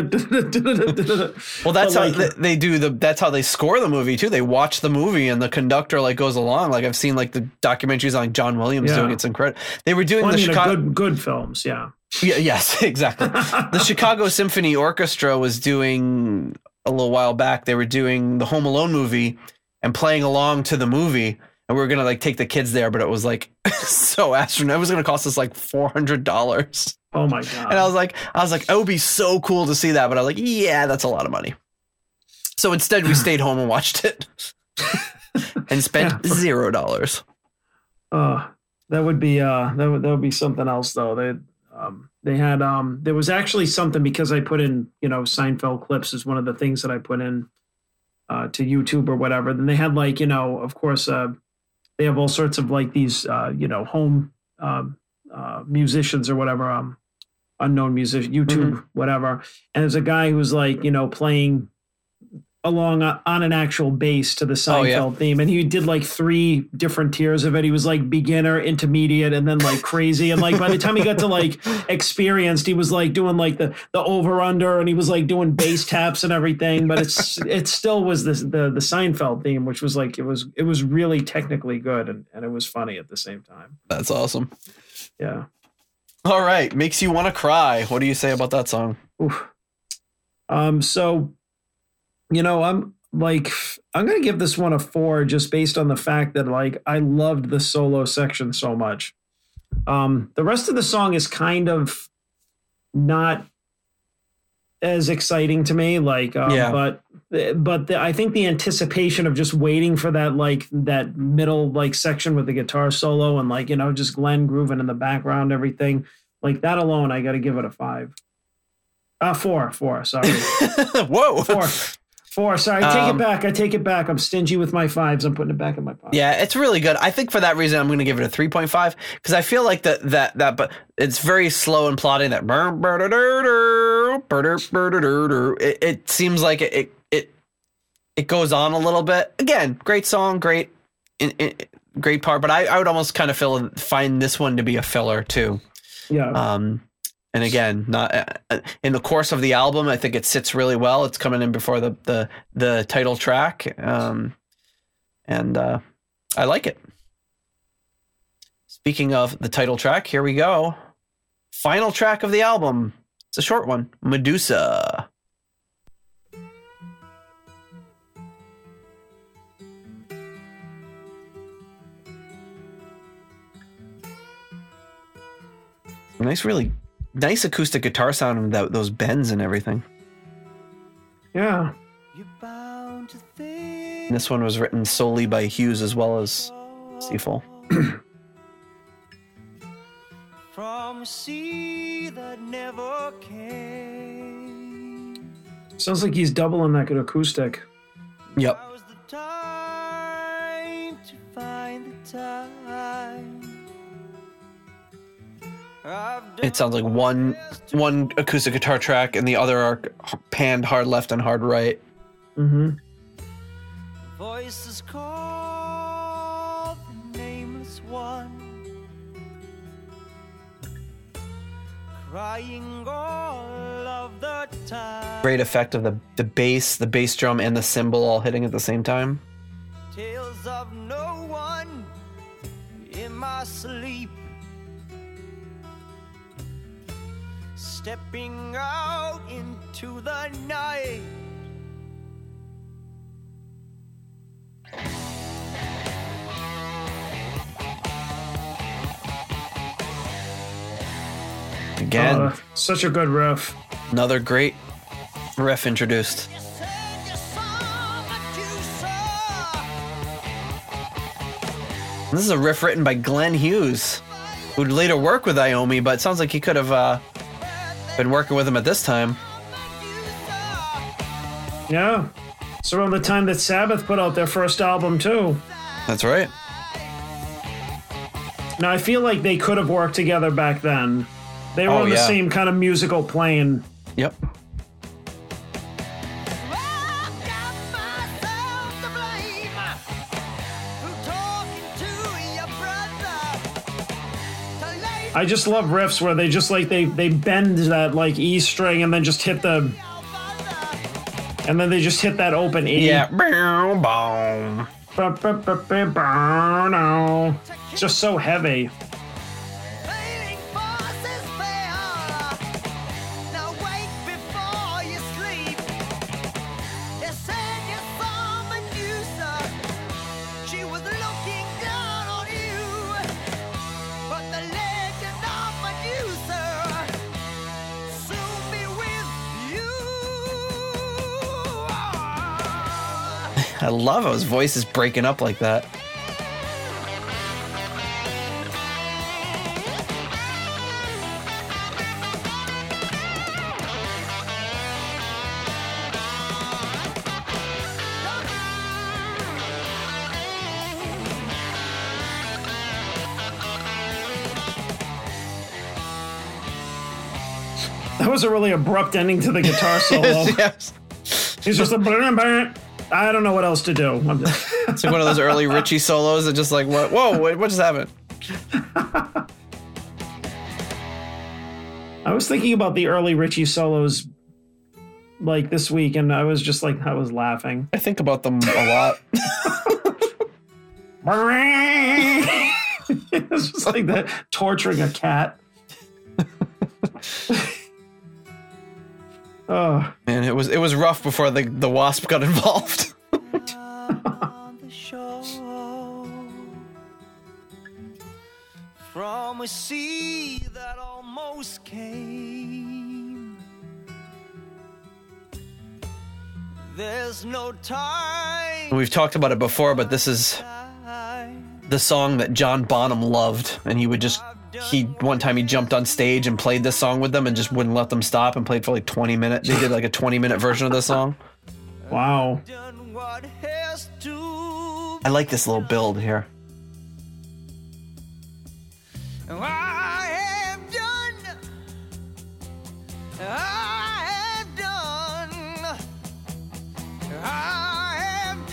that's how like, they do the. That's how they score the movie too. They watch the movie and the conductor like goes along. Like I've seen like the documentaries on like John Williams yeah. doing it's incredible. They were doing well, the I mean, Chicago good, good films, yeah. Yeah, yes, exactly. The Chicago Symphony Orchestra was doing a little while back. They were doing the Home Alone movie and playing along to the movie. And we were going to like take the kids there, but it was like so astronomical. It was going to cost us like four hundred dollars. Oh my God. And I was like, I was like, it would be so cool to see that. But I was like, yeah, that's a lot of money. So instead we stayed home and watched it and spent yeah, for- zero dollars. Uh, that would be, uh, that would, that would be something else though. They'd, Um, they had, um, there was actually something because I put in, you know, Seinfeld clips is one of the things that I put in, uh, to YouTube or whatever. Then they had like, you know, of course, uh, they have all sorts of like these, uh, you know, home, um, uh, musicians or whatever, um, unknown music, YouTube, mm-hmm. whatever. And there's a guy who's like, you know, playing along a, on an actual bass to the Seinfeld oh, yeah. theme. And he did like three different tiers of it. He was like beginner, intermediate, and then like crazy. And like by the time he got to like experienced, he was like doing like the, the over under and he was like doing bass taps and everything. But it's it still was this, the the Seinfeld theme, which was like it was it was really technically good and, and it was funny at the same time. That's awesome. Yeah. All right. Makes you want to cry. What do you say about that song? Oof. Um. So You know, I'm like, I'm going to give this one a four just based on the fact that, like, I loved the solo section so much. Um, the rest of the song is kind of not as exciting to me. Like, um, yeah. but, but the, I think the anticipation of just waiting for that, like that middle, like section with the guitar solo and like, you know, just Glenn grooving in the background, everything like that alone, I got to give it a five. Uh, four, four, sorry. Whoa. Four. Four. Sorry, I take um, it back. I take it back. I'm stingy with my fives. I'm putting it back in my pocket. Yeah, it's really good. I think for that reason, I'm going to give it a three point five because I feel like that that that, but it's very slow and plodding. That it, it seems like it, it it it goes on a little bit. Again, great song, great in, in, great part. But I, I would almost kind of feel find this one to be a filler too. Yeah. Um. And again, not in the course of the album, I think it sits really well. It's coming in before the the, the title track, um, and uh, I like it. Speaking of the title track, here we go. Final track of the album. It's a short one, Medusa. Nice, really. Nice acoustic guitar sound with that, those bends and everything. Yeah. And this one was written solely by Hughes as well as Seafull. From a sea that never came. Sounds like he's doubling that good acoustic. Yep. It sounds like one one acoustic guitar track and the other are panned hard left and hard right. Mm-hmm. Voices call the nameless one, crying all of the time. Great effect of the, the bass, the bass drum, and the cymbal all hitting at the same time. Tales of no one in my sleep. Stepping out into the night. Again, uh, such a good riff. Another great riff introduced. You said you saw my This is a riff written by Glenn Hughes, who would later work with Iommi, but it sounds like he could have uh, been working with him at this time. Yeah. It's around the time that Sabbath put out their first album, too. That's right. Now, I feel like they could have worked together back then. They were oh, on the yeah. same kind of musical plane. Yep. I just love riffs where they just like they, they bend that like E string and then just hit the and then they just hit that open E. Yeah. It's just so heavy. I love how his voice is breaking up like that. That was a really abrupt ending to the guitar solo. Yes, yes. He's just a burn, burn. I don't know what else to do. It's like one of those early Richie solos that just like, what? Whoa, what just happened? I was thinking about the early Richie solos like this week, and I was just like, I was laughing. I think about them a lot. It's just like that, torturing a cat. Oh man, it was it was rough before the, the Wasp got involved. From a sea that almost came. There's no time. We've talked about it before, but this is the song that John Bonham loved, and he would just He one time he jumped on stage and played this song with them and just wouldn't let them stop and played for like twenty minutes. They did like a twenty minute version of this song. Wow. I like this little build here. I have done. I have done. I have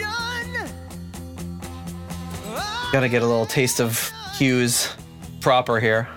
done. Gotta get a little taste of Hughes proper here.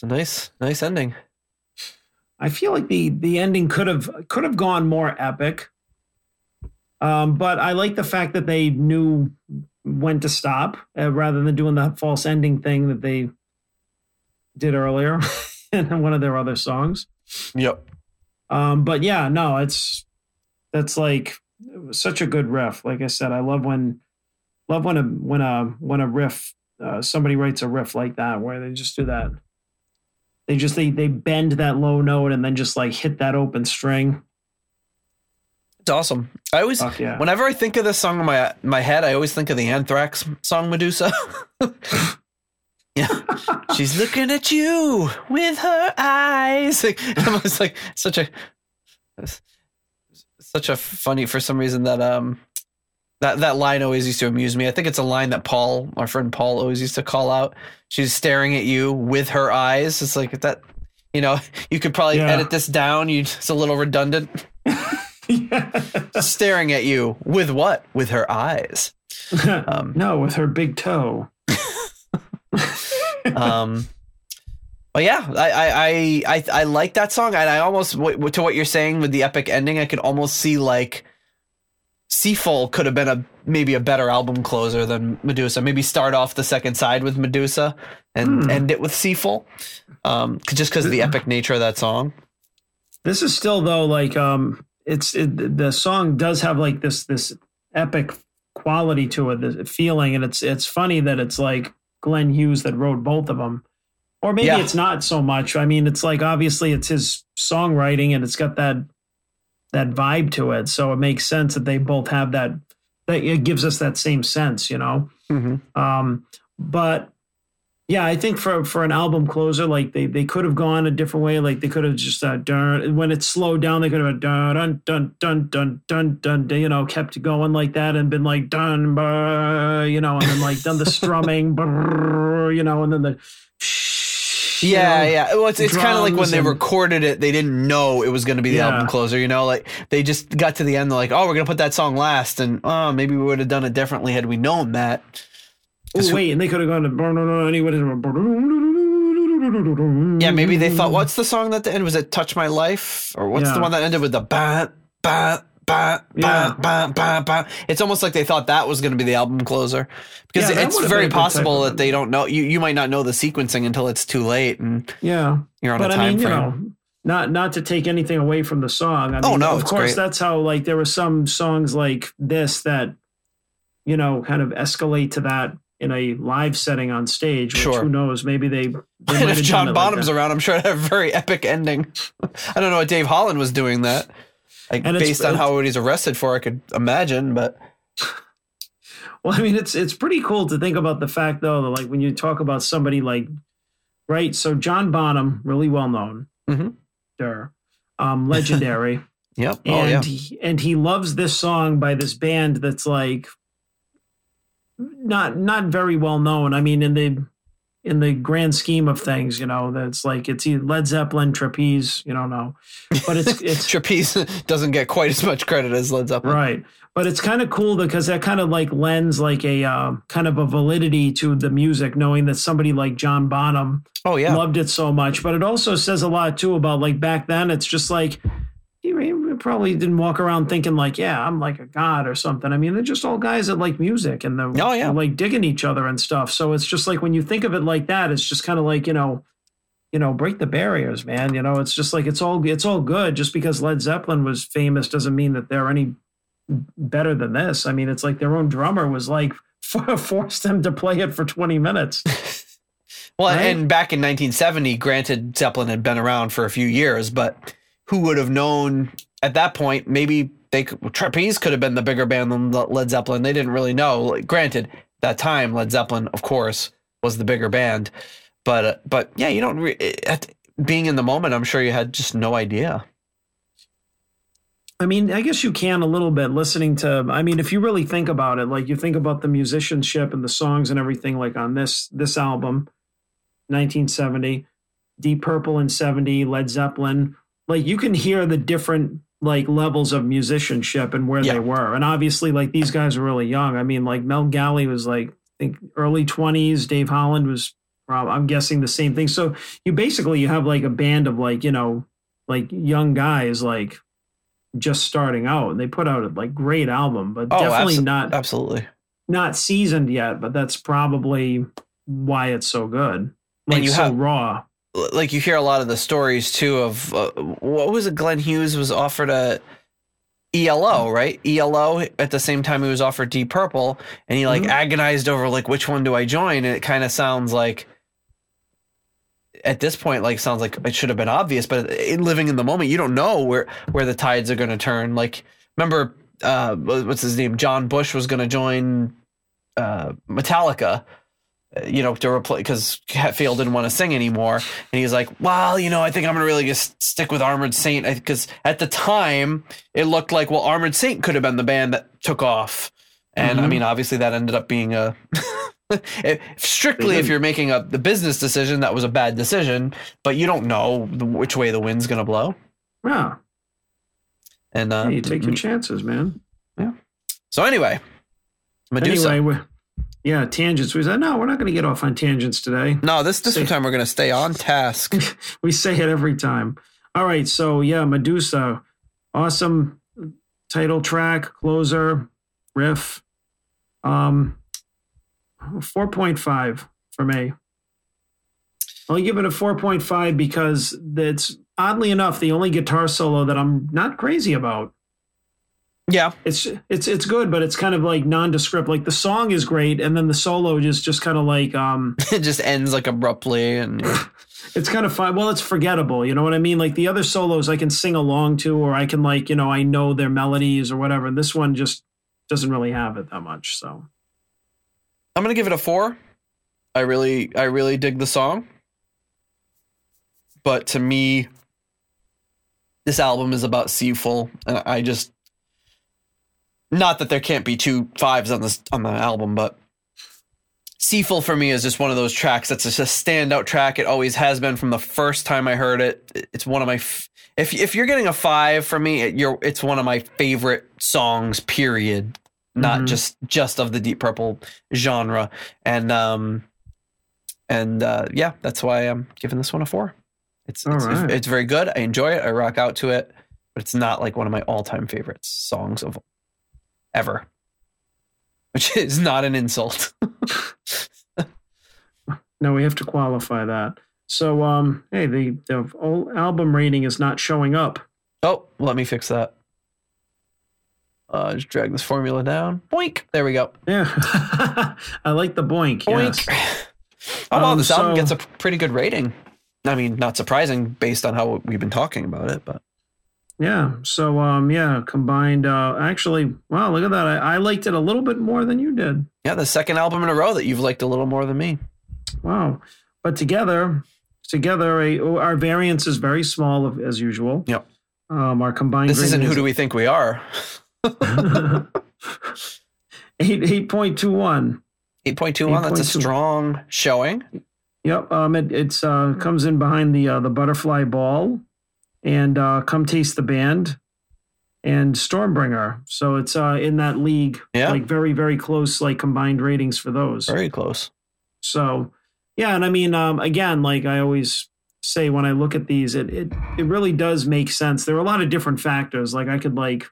It's a nice, nice ending. I feel like the the ending could have could have gone more epic, um, but I like the fact that they knew when to stop uh, rather than doing that false ending thing that they did earlier in one of their other songs. Yep. Um, but yeah, no, it's that's like it was such a good riff. Like I said, I love when love when a when a when a riff uh, somebody writes a riff like that where they just do that. They just they they bend that low note and then just like hit that open string. It's awesome. I always oh, yeah. whenever I think of this song in my my head, I always think of the Anthrax song Medusa. Yeah, she's looking at you with her eyes. Like, I'm always like such a such a funny for some reason that um That that line always used to amuse me. I think it's a line that Paul, our friend Paul, always used to call out. She's staring at you with her eyes. It's like that, you know, you could probably yeah. edit this down. You, it's a little redundant. yeah. Staring at you with what? With her eyes. Um, no, with her big toe. um, well, yeah, I, I, I, I like that song. And I almost, to what you're saying with the epic ending, I could almost see like, Seafull could have been a maybe a better album closer than Medusa. Maybe start off the second side with Medusa and mm. end it with Seafull, um, just because of the epic nature of that song. This is still though like um, it's it, the song does have like this this epic quality to it, the feeling, and it's it's funny that it's like Glenn Hughes that wrote both of them, or maybe yeah. it's not so much. I mean, it's like obviously it's his songwriting, and it's got that. that vibe to it. So it makes sense that they both have that, that it gives us that same sense, you know? Mm-hmm. Um, but yeah, I think for, for an album closer, like they, they could have gone a different way. Like they could have just, uh, dun, when it slowed down, they could have dun, dun, dun, dun, dun, dun, dun, you know, kept going like that and been like, dun, brr, you know, and then like done the strumming, brr, you know, and then the, Yeah, you know, yeah. Well, it's it's kind of like when they and, recorded it, they didn't know it was going to be the yeah. album closer, you know? Like, they just got to the end, they're like, oh, we're going to put that song last, and oh, maybe we would have done it differently had we known that. Oh, wait, we, and they could have gone to... Yeah, maybe they thought, what's the song that the end? Was it Touch My Life? Or what's yeah. the one that ended with the ba, ba, ba, ba, yeah. ba, ba, ba? It's almost like they thought that was going to be the album closer. Because yeah, it's very possible that they don't know. You you might not know the sequencing until it's too late, and yeah, you're on but a time I mean, frame. You know, not not to take anything away from the song. I mean, oh no, of course great. That's how like there were some songs like this that you know kind of escalate to that in a live setting on stage. Which sure, who knows? Maybe they. they and if John Bonham's like around, I'm sure it'd have a very epic ending. I don't know what Dave Holland was doing that, like and based on how what he's arrested for. I could imagine, but. Well, I mean, it's it's pretty cool to think about the fact, though, that, like when you talk about somebody like, right? So John Bonham, really well known, mm-hmm. sure, um, legendary. Yep. And, oh, yeah. he, and he loves this song by this band that's like not not very well known. I mean, in the in the grand scheme of things, you know, that's like it's either Led Zeppelin, Trapeze, you don't know, but it's it's Trapeze doesn't get quite as much credit as Led Zeppelin, right? But it's kind of cool because that kind of like lends like a uh, kind of a validity to the music, knowing that somebody like John Bonham oh, yeah. loved it so much. But it also says a lot, too, about like back then. It's just like he probably didn't walk around thinking like, yeah, I'm like a god or something. I mean, they're just all guys that like music and they're, oh, yeah. they're like digging each other and stuff. So it's just like when you think of it like that, it's just kind of like, you know, you know, break the barriers, man. You know, it's just like it's all it's all good. Just because Led Zeppelin was famous doesn't mean that they're any better than this. I mean, it's like their own drummer was like f- forced them to play it for twenty minutes. Well, right? And back in nineteen seventy, granted, Zeppelin had been around for a few years, but who would have known at that point? Maybe they could, Trapeze could have been the bigger band than Led Zeppelin. They didn't really know. Like, granted, that time Led Zeppelin, of course, was the bigger band, but uh, but yeah, you don't re- at, being in the moment. I'm sure you had just no idea. I mean, I guess you can a little bit listening to, I mean, if you really think about it, like you think about the musicianship and the songs and everything, like on this, this album, nineteen seventy, Deep Purple in seventy, Led Zeppelin, like you can hear the different like levels of musicianship and where yeah. they were. And obviously like these guys were really young. I mean, like Mel Galley was like, I think early twenties, Dave Holland was, probably, I'm guessing the same thing. So you basically, you have like a band of like, you know, like young guys, like, just starting out, and they put out a like great album, but oh, definitely abso- not absolutely not seasoned yet. But that's probably why it's so good, like you so have, raw. Like you hear a lot of the stories too of uh, what was it? Glenn Hughes was offered a E L O, right? E L O at the same time he was offered Deep Purple, and he like mm-hmm. agonized over like which one do I join? And it kind of sounds like. At this point, like sounds like it should have been obvious, but in living in the moment, you don't know where, where the tides are going to turn. Like, remember, uh, what's his name? John Bush was going to join uh, Metallica, you know, to replace because Hetfield didn't want to sing anymore, and he's like, "Well, you know, I think I'm going to really just stick with Armored Saint," because at the time it looked like, well, Armored Saint could have been the band that took off. And mm-hmm. I mean, obviously that ended up being a it, strictly if you're making a the business decision, that was a bad decision, but you don't know the, which way the wind's going to blow. Yeah. And uh, yeah, you take your chances, man. Yeah. So anyway, Medusa. Anyway, we're, yeah, tangents. We said, no, we're not going to get off on tangents today. No, this this say, time we're going to stay on task. We say it every time. All right, so yeah, Medusa, awesome title track, closer, riff. Um, four point five for me. I'll give it a four point five because that's, oddly enough, the only guitar solo that I'm not crazy about. Yeah. It's it's it's good, but it's kind of like nondescript. Like the song is great, and then the solo just, just kind of like... Um, it just ends like abruptly. And it's kind of fun. Well, it's forgettable. You know what I mean? Like the other solos I can sing along to, or I can like, you know, I know their melodies or whatever. And this one just doesn't really have it that much. So I'm going to give it a four. I really, I really dig the song. But to me, this album is about Seafull, and I just... Not that there can't be two fives on this on the album, but Seafull for me is just one of those tracks that's just a standout track. It always has been from the first time I heard it. It's one of my f- if if you're getting a five from me, it, you're it's one of my favorite songs. Period. Not mm-hmm. just just of the Deep Purple genre, and um, and uh, yeah, that's why I'm giving this one a four. It's it's, right. it's it's very good. I enjoy it. I rock out to it, but it's not like one of my all time favorite songs of. Ever, which is not an insult. No, we have to qualify that. So, um, hey, the, the album rating is not showing up. Oh, let me fix that. Uh, just drag this formula down. Boink. There we go. Yeah. I like the boink. Boink. Yes. Oh, wow, um, this so... album gets a pretty good rating. I mean, not surprising based on how we've been talking about it, but. Yeah. So, um, yeah, combined. Uh, actually, wow, look at that. I, I liked it a little bit more than you did. Yeah, the second album in a row that you've liked a little more than me. Wow. But together, together, a, our variance is very small, as usual. Yep. Um, our combined. This isn't Who Do We Think We Are? eight point two one eight point two one That's a strong showing. Yep. Um, it it's uh, comes in behind the uh, the Butterfly Ball. And uh, Come Taste the Band and Stormbringer. So it's uh, in that league, yeah. Like very, very close, like combined ratings for those. Very close. So, yeah. And I mean, um, again, like I always say when I look at these, it, it, it really does make sense. There are a lot of different factors. Like I could like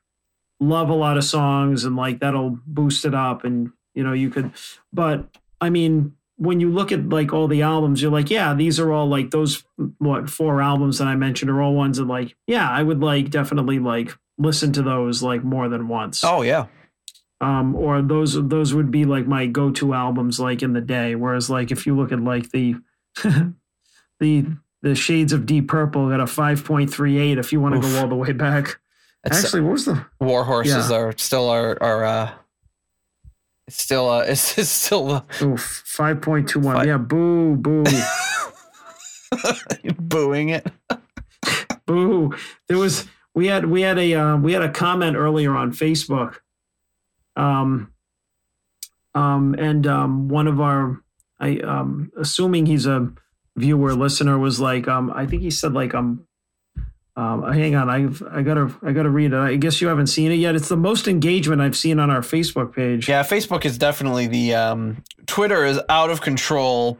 love a lot of songs and like that'll boost it up. And, you know, you could, but I mean, when you look at like all the albums, you're like, yeah, these are all like those what four albums that I mentioned are all ones that like, yeah, I would like definitely like listen to those like more than once. Oh yeah. Um, or those, those would be like my go-to albums, like in the day. Whereas like, if you look at like the, the, the Shades of Deep Purple got a five point three eight. If you want to go all the way back, that's actually, what was the War Horses yeah. are still our, our, uh, It's still, uh, it's, it's still uh, Ooh, five point two one. Five. Yeah, boo, boo. You're booing it. Boo. There was, we had, we had a, uh, we had a comment earlier on Facebook. Um, um, and, um, one of our, I, um, assuming he's a viewer listener was like, um, I think he said like, um, Um, hang on, I've I gotta I gotta read it. I guess you haven't seen it yet. It's the most engagement I've seen on our Facebook page. Yeah, Facebook is definitely the um, Twitter is out of control.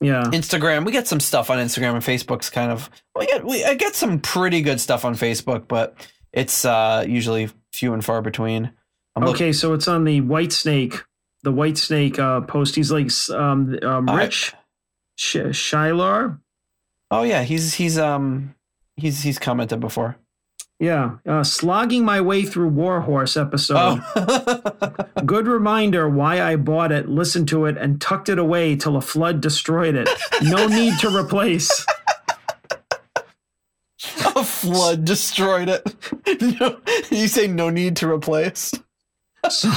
Yeah, Instagram. We get some stuff on Instagram and Facebook's kind of we get we I get some pretty good stuff on Facebook, but it's uh, usually few and far between. I'm okay, looking- so it's on the Whitesnake, the Whitesnake uh, post. He's like um, um, Rich I- Sh- Shilar. Oh yeah, he's he's um. He's he's commented before. Yeah. Uh, slogging my way through War Horse episode. Oh. Good reminder why I bought it, listened to it, and tucked it away till a flood destroyed it. No need to replace. A flood destroyed it. No, you say no need to replace. So,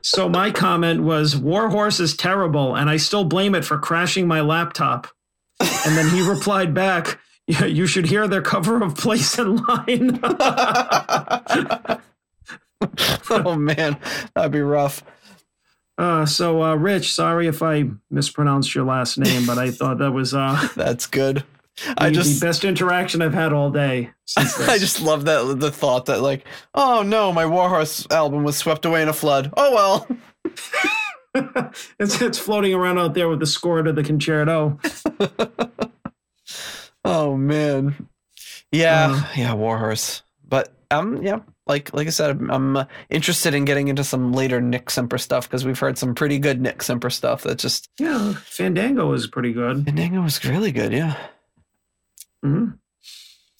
so my comment was, War Horse is terrible, and I still blame it for crashing my laptop. And then he replied back, yeah, you should hear their cover of Place in Line. Oh, man, that'd be rough. Uh, so, uh, Rich, sorry if I mispronounced your last name, but I thought that was uh, that's good. The, I just the best interaction I've had all day. I just love that the thought that like, oh no, my War Horse album was swept away in a flood. Oh well, it's it's floating around out there with the score to the concerto. Oh man, yeah, uh, yeah, War Horse. But um, yeah, like like I said, I'm, I'm uh, interested in getting into some later Nick Simper stuff because we've heard some pretty good Nick Simper stuff. That just yeah, Fandango was pretty good. Fandango was really good, yeah. Mm-hmm.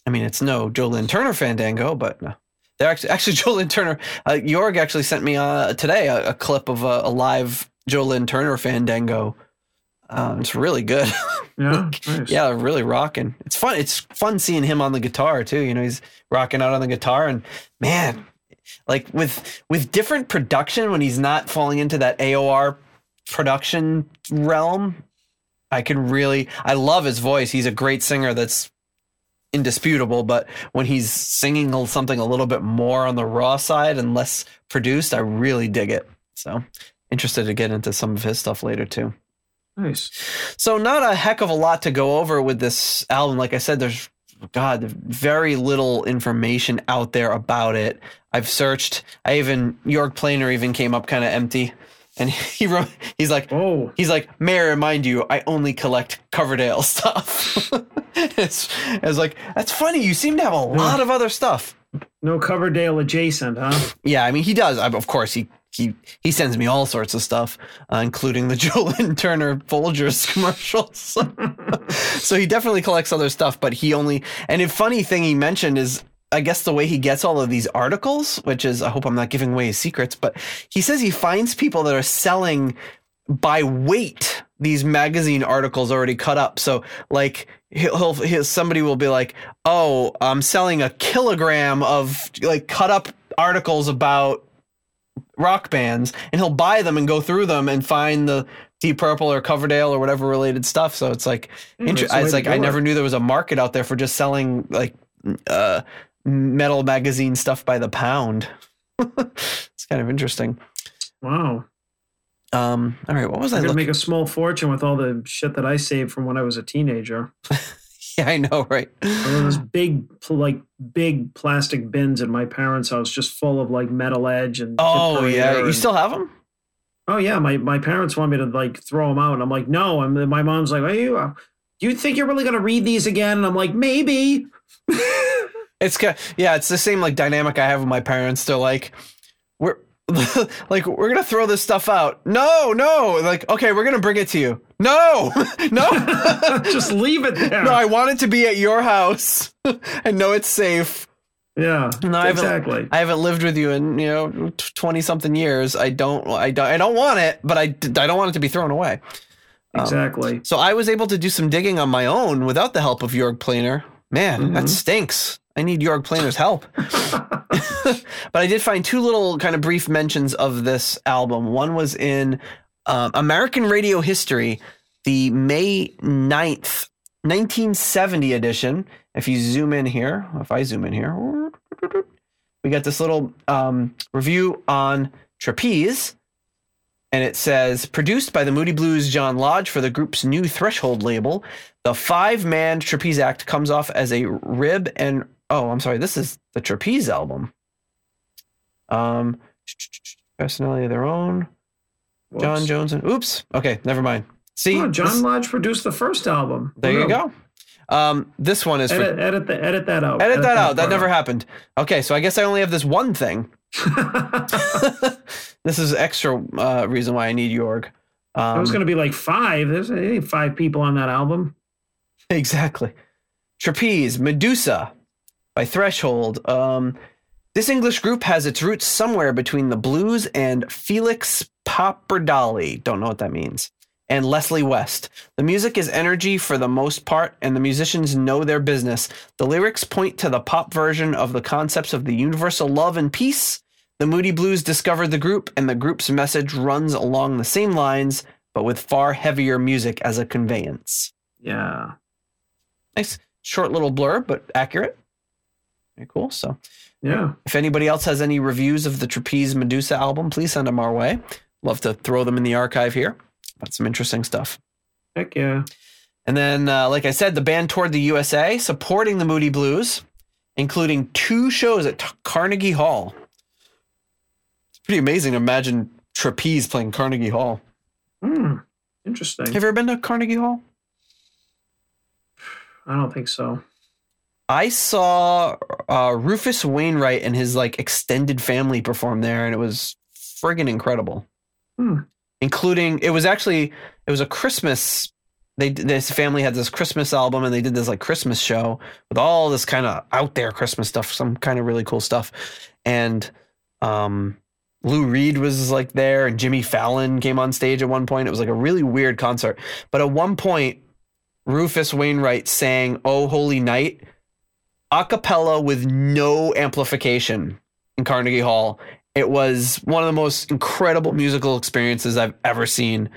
I mean, it's no Joe Lynn Turner Fandango, but no. They're actually, actually Joe Lynn Turner. Uh, Jörg actually sent me uh, today a, a clip of a, a live Joe Lynn Turner Fandango. Um, it's really good. Yeah, nice. Yeah, really rocking. It's fun. It's fun seeing him on the guitar too. You know, he's rocking out on the guitar, and man, like with with different production when he's not falling into that A O R production realm. I can really, I love his voice. He's a great singer. That's indisputable. But when he's singing something a little bit more on the raw side and less produced, I really dig it. So interested to get into some of his stuff later too. Nice. So not a heck of a lot to go over with this album. Like I said, there's, God, very little information out there about it. I've searched. I even, Jörg Planer even came up kind of empty. And he wrote, he's like, oh. he's like, may I remind you, I only collect Coverdale stuff. it's, it's like, that's funny. You seem to have a no, lot of other stuff. No Coverdale adjacent, huh? Yeah, I mean, he does. I, of course, he he he sends me all sorts of stuff, uh, including the Joe Lynn Turner Folgers commercials. So he definitely collects other stuff, but he only, and a funny thing he mentioned is, I guess the way he gets all of these articles, which is, I hope I'm not giving away his secrets, but he says he finds people that are selling by weight these magazine articles already cut up. So like he'll, he'll, he'll somebody will be like, oh, I'm selling a kilogram of like cut up articles about rock bands, and he'll buy them and go through them and find the Deep Purple or Coverdale or whatever related stuff. So it's like, mm, inter- it's like, I never knew there was a market out there for just selling like, uh, metal magazine stuff by the pound. It's kind of interesting. Wow. Um. All right. What was I? I could make a small fortune with all the shit that I saved from when I was a teenager. Yeah, I know, right? There was big, like big plastic bins at my parents' house, just full of like Metal Edge and. Oh yeah, and, you still have them? Oh yeah, my my parents want me to like throw them out, and I'm like, no. I'm my mom's like, are you? Uh, do you think you're really gonna read these again? And I'm like, maybe. It's kind of, yeah, it's the same like dynamic I have with my parents. They're like, we're like, we're gonna throw this stuff out. No, no, like, okay, we're gonna bring it to you. No, no, just leave it there. No, I want it to be at your house and know it's safe. Yeah, no, I exactly. I haven't lived with you in you know twenty something years. I don't, I don't, I don't want it, but I, I don't want it to be thrown away. Exactly. Um, so I was able to do some digging on my own without the help of Jörg Planer. Man, mm-hmm. That stinks. I need Jörg Planer's help. But I did find two little kind of brief mentions of this album. One was in uh, American Radio History, the May ninth, nineteen seventy edition. If you zoom in here, if I zoom in here, we got this little um, review on Trapeze. And it says, produced by the Moody Blues' John Lodge for the group's new Threshold label, the five-man Trapeze act comes off as a rib and... Oh, I'm sorry. This is the Trapeze album. Um, personality of their own. Whoops. John Jones and... Oops. Okay, never mind. See? Oh, John this, Lodge produced the first album. There oh, you no. go. Um, this one is... Edit, for, edit, the, edit that out. Edit, edit that, that out. That never out. happened. Okay, so I guess I only have this one thing. This is extra uh, reason why I need Jörg. Um, it was going to be like five. There's ain't five people on that album. Exactly. Trapeze, Medusa by Threshold. Um, this English group has its roots somewhere between the blues and Felix Pappardali. Don't know what that means. And Leslie West. The music is energy for the most part, and the musicians know their business. The lyrics point to the pop version of the concepts of the universal love and peace. The Moody Blues discovered the group, and the group's message runs along the same lines, but with far heavier music as a conveyance. Yeah. Nice short little blurb, but accurate. Very cool. So Yeah. If anybody else has any reviews of the Trapeze Medusa album, please send them our way. Love to throw them in the archive here. That's some interesting stuff. Heck yeah. And then, uh, like I said, the band toured the U S A supporting the Moody Blues, including two shows at T- Carnegie Hall. It's pretty amazing to imagine Trapeze playing Carnegie Hall. Hmm. Interesting. Have you ever been to Carnegie Hall? I don't think so. I saw uh, Rufus Wainwright and his like extended family perform there, and it was friggin' incredible. Hmm. Including, it was actually, it was a Christmas. They this family had this Christmas album, and they did this like Christmas show with all this kind of out there Christmas stuff, some kind of really cool stuff. And um, Lou Reed was like there, and Jimmy Fallon came on stage at one point. It was like a really weird concert, but at one point, Rufus Wainwright sang "Oh Holy Night" a cappella with no amplification in Carnegie Hall. It was one of the most incredible musical experiences I've ever seen.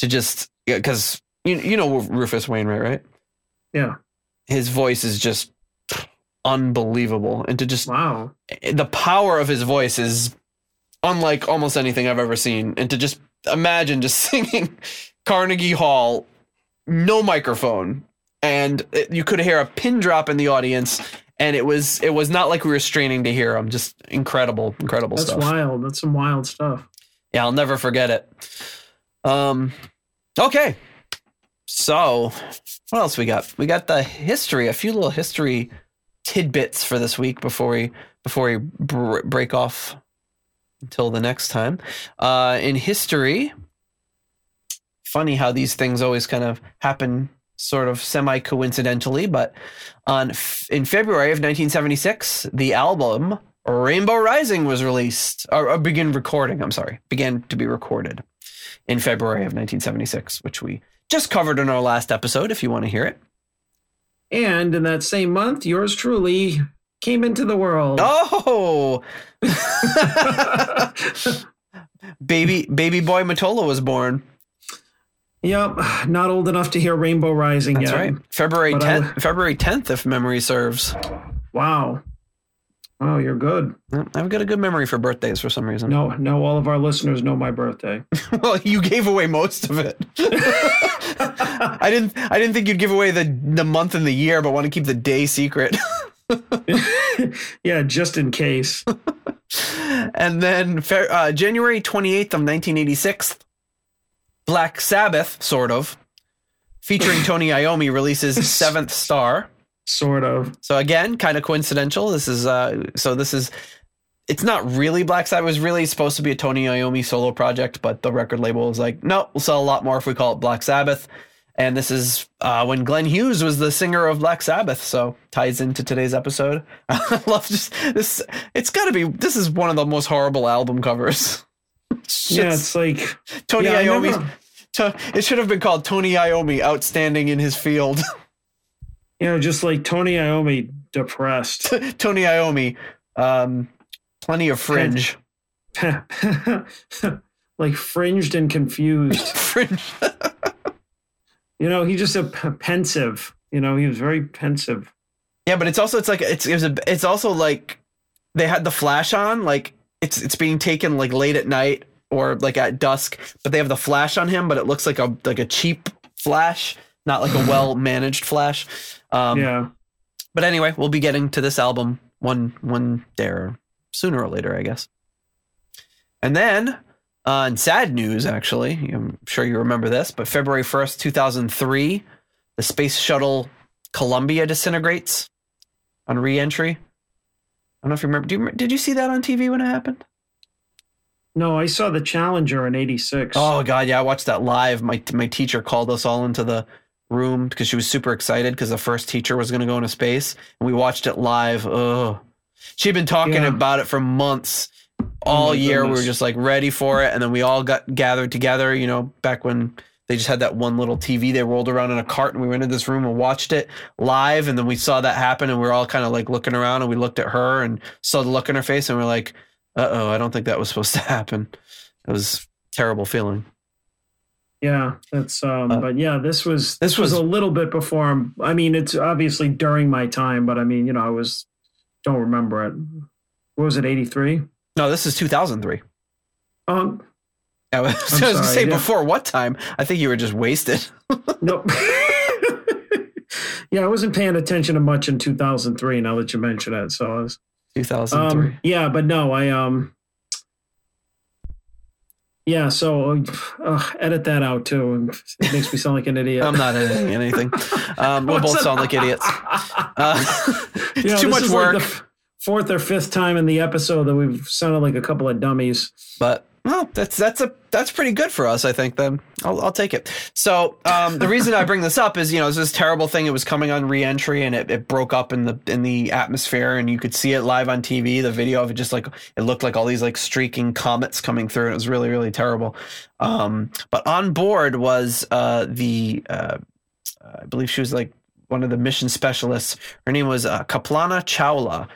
To just, because you, you know Rufus Wainwright, right? Yeah. His voice is just unbelievable. And to just, wow. The power of his voice is unlike almost anything I've ever seen. And to just imagine just singing Carnegie Hall, no microphone. And it, you could hear a pin drop in the audience, and it was it was not like we were straining to hear them. Just incredible, incredible That's stuff. That's wild. That's some wild stuff. Yeah, I'll never forget it. Um, okay. So what else we got? We got the history, a few little history tidbits for this week before we before we br- break off until the next time. Uh, in history, funny how these things always kind of happen sort of semi-coincidentally, but on in February of nineteen seventy-six, the album Rainbow Rising was released, or, or began recording, I'm sorry, began to be recorded in February of nineteen seventy-six, which we just covered in our last episode, if you want to hear it. And in that same month, yours truly came into the world. Oh! baby, baby boy Mottola was born. Yep, not old enough to hear Rainbow Rising That's yet. That's right. February tenth, I, February tenth, if memory serves. Wow. Wow, you're good. I've got a good memory for birthdays for some reason. No, no, all of our listeners know my birthday. Well, you gave away most of it. I didn't I didn't think you'd give away the, the month and the year, but want to keep the day secret. Yeah, just in case. And then uh, January twenty-eighth of nineteen eighty-six, Black Sabbath, sort of, featuring Tony Iommi, releases Seventh Star. Sort of. So again, kind of coincidental. This is, uh, so this is, it's not really Black Sabbath. It was really supposed to be a Tony Iommi solo project, but the record label was like, no, we'll sell a lot more if we call it Black Sabbath. And this is uh, when Glenn Hughes was the singer of Black Sabbath. So ties into today's episode. I love just this. It's gotta be, this is one of the most horrible album covers. It's yeah, it's like Tony yeah, Iommi. To, it should have been called Tony Iommi, outstanding in his field. You know, just like Tony Iommi, depressed. Tony Iommi, um, plenty of fringe. Like fringed and confused. Fringe. You know, he just a p- pensive. You know, he was very pensive. Yeah, but it's also it's like it's it was a, it's also like they had the flash on, like. It's it's being taken like late at night or like at dusk, but they have the flash on him, but it looks like a like a cheap flash, not like a well managed flash. Um, yeah. But anyway, we'll be getting to this album one one day or sooner or later, I guess. And then on uh, sad news, actually, I'm sure you remember this, but February first, two thousand three, the space shuttle Columbia disintegrates on re-entry. I don't know if you remember. Do you, did you see that on T V when it happened? No, I saw the Challenger in eighty-six. Oh, God, yeah. I watched that live. My my teacher called us all into the room because she was super excited because the first teacher was going to go into space. And we watched it live. Oh, she'd been talking yeah. about it for months. All oh year, goodness. We were just like ready for it. And then we all got gathered together, you know, back when they just had that one little T V. They rolled around in a cart and we went into this room and watched it live. And then we saw that happen and we were all kind of like looking around and we looked at her and saw the look in her face and we we're like, uh-oh, I don't think that was supposed to happen. It was a terrible feeling. Yeah, that's, um, uh, but yeah, this was, this, this was, was a little bit before. I mean, it's obviously during my time, but I mean, you know, I was, don't remember it. what was it, eighty-three? No, this is two thousand three. Um, I was, so I was going to say yeah. before what time? I think you were just wasted. Nope. Yeah, I wasn't paying attention to much in two thousand three. Now that you mention it, so I was two thousand three. Um, yeah, but no, I um, yeah. So uh, edit that out too. It makes me sound like an idiot. I'm not editing anything. Um, we'll both sound like idiots. Uh, you know, too much work. Like the fourth or fifth time in the episode that we've sounded like a couple of dummies, but. Well, that's that's a that's pretty good for us, I think. Then I'll I'll take it. So um, the reason I bring this up is, you know, it's this terrible thing. It was coming on Reentry, and it, it broke up in the in the atmosphere, and you could see it live on T V. The video of it just like it looked like all these like streaking comets coming through, and it was really really terrible. Um, but on board was uh, the uh, I believe she was like one of the mission specialists. Her name was uh, Kaplana Chawla.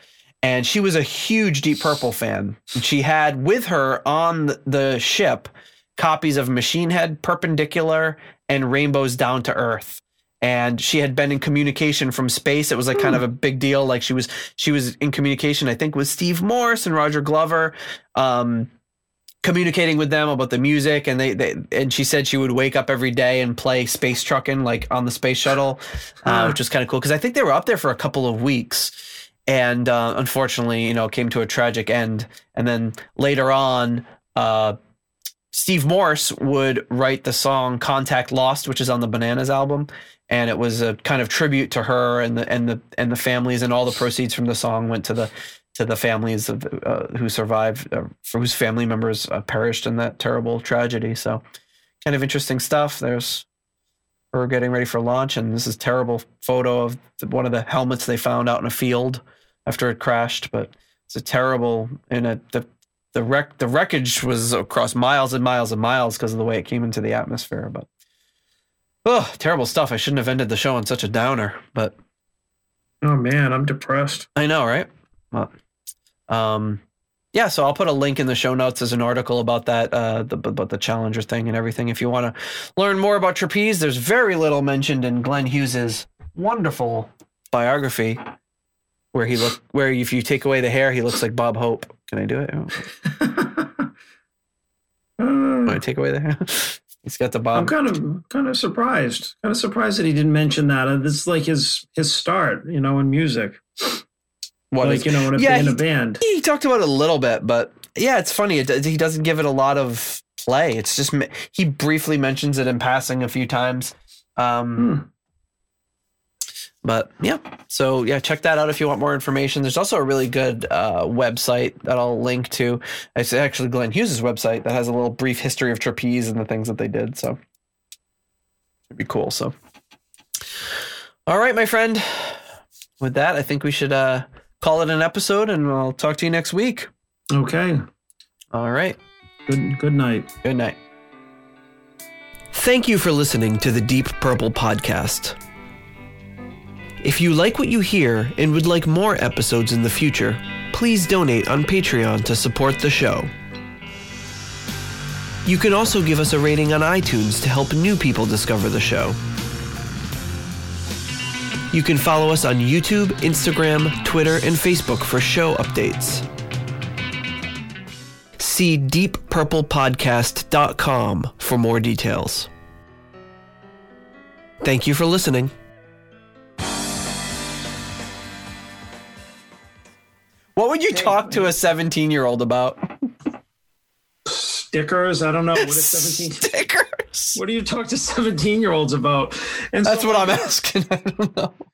And she was a huge Deep Purple fan. She had with her on the ship copies of Machine Head, Perpendicular, and Rainbows Down to Earth. And she had been in communication from space. It was like kind of a big deal. Like she was she was in communication, I think, with Steve Morse and Roger Glover, um, communicating with them about the music. And they, they and she said she would wake up every day and play Space Truckin' like on the space shuttle, uh, which was kind of cool because I think they were up there for a couple of weeks. And uh, unfortunately, you know, came to a tragic end. And then later on, uh, Steve Morse would write the song "Contact Lost," which is on the Bananas album, and it was a kind of tribute to her and the and the and the families. And all the proceeds from the song went to the to the families of the, uh, who survived, uh, for whose family members uh, perished in that terrible tragedy. So, kind of interesting stuff. There's. We're getting ready for launch, and this is a terrible photo of one of the helmets they found out in a field after it crashed. But it's a terrible, and a, the the wreck the wreckage was across miles and miles and miles because of the way it came into the atmosphere. But oh, terrible stuff! I shouldn't have ended the show on such a downer. But oh man, I'm depressed. I know, right? Well, um, yeah. So I'll put a link in the show notes as an article about that, uh, the, about the Challenger thing and everything. If you want to learn more about Trapeze, there's very little mentioned in Glenn Hughes's wonderful biography, where he look where if you take away the hair, he looks like Bob Hope. Can I do it? Can I take away the hair? He's got the Bob. I'm kind of kind of surprised. Kind of surprised that he didn't mention that. It's like his his start, you know, in music. What like, is, you know, in a, yeah, in a he, band. He talked about it a little bit, but yeah, it's funny. It, he doesn't give it a lot of play. It's just, he briefly mentions it in passing a few times. Um, hmm. But yeah, so yeah, check that out if you want more information. There's also a really good uh, website that I'll link to. It's actually Glenn Hughes' website that has a little brief history of Trapeze and the things that they did. So it'd be cool. So, all right, my friend, with that, I think we should, uh, call it an episode, and I'll talk to you next week. Okay. All right. Good good night. Good night. Thank you for listening to the Deep Purple Podcast. If you like what you hear and would like more episodes in the future, please donate on Patreon to support the show. You can also give us a rating on iTunes to help new people discover the show. You can follow us on YouTube, Instagram, Twitter, and Facebook for show updates. See deep purple podcast dot com for more details. Thank you for listening. What would you talk to a seventeen-year-old about? Stickers? I don't know. What is seventeen? Stickers? What do you talk to seventeen-year-olds about? And that's so, what I'm asking. I don't know.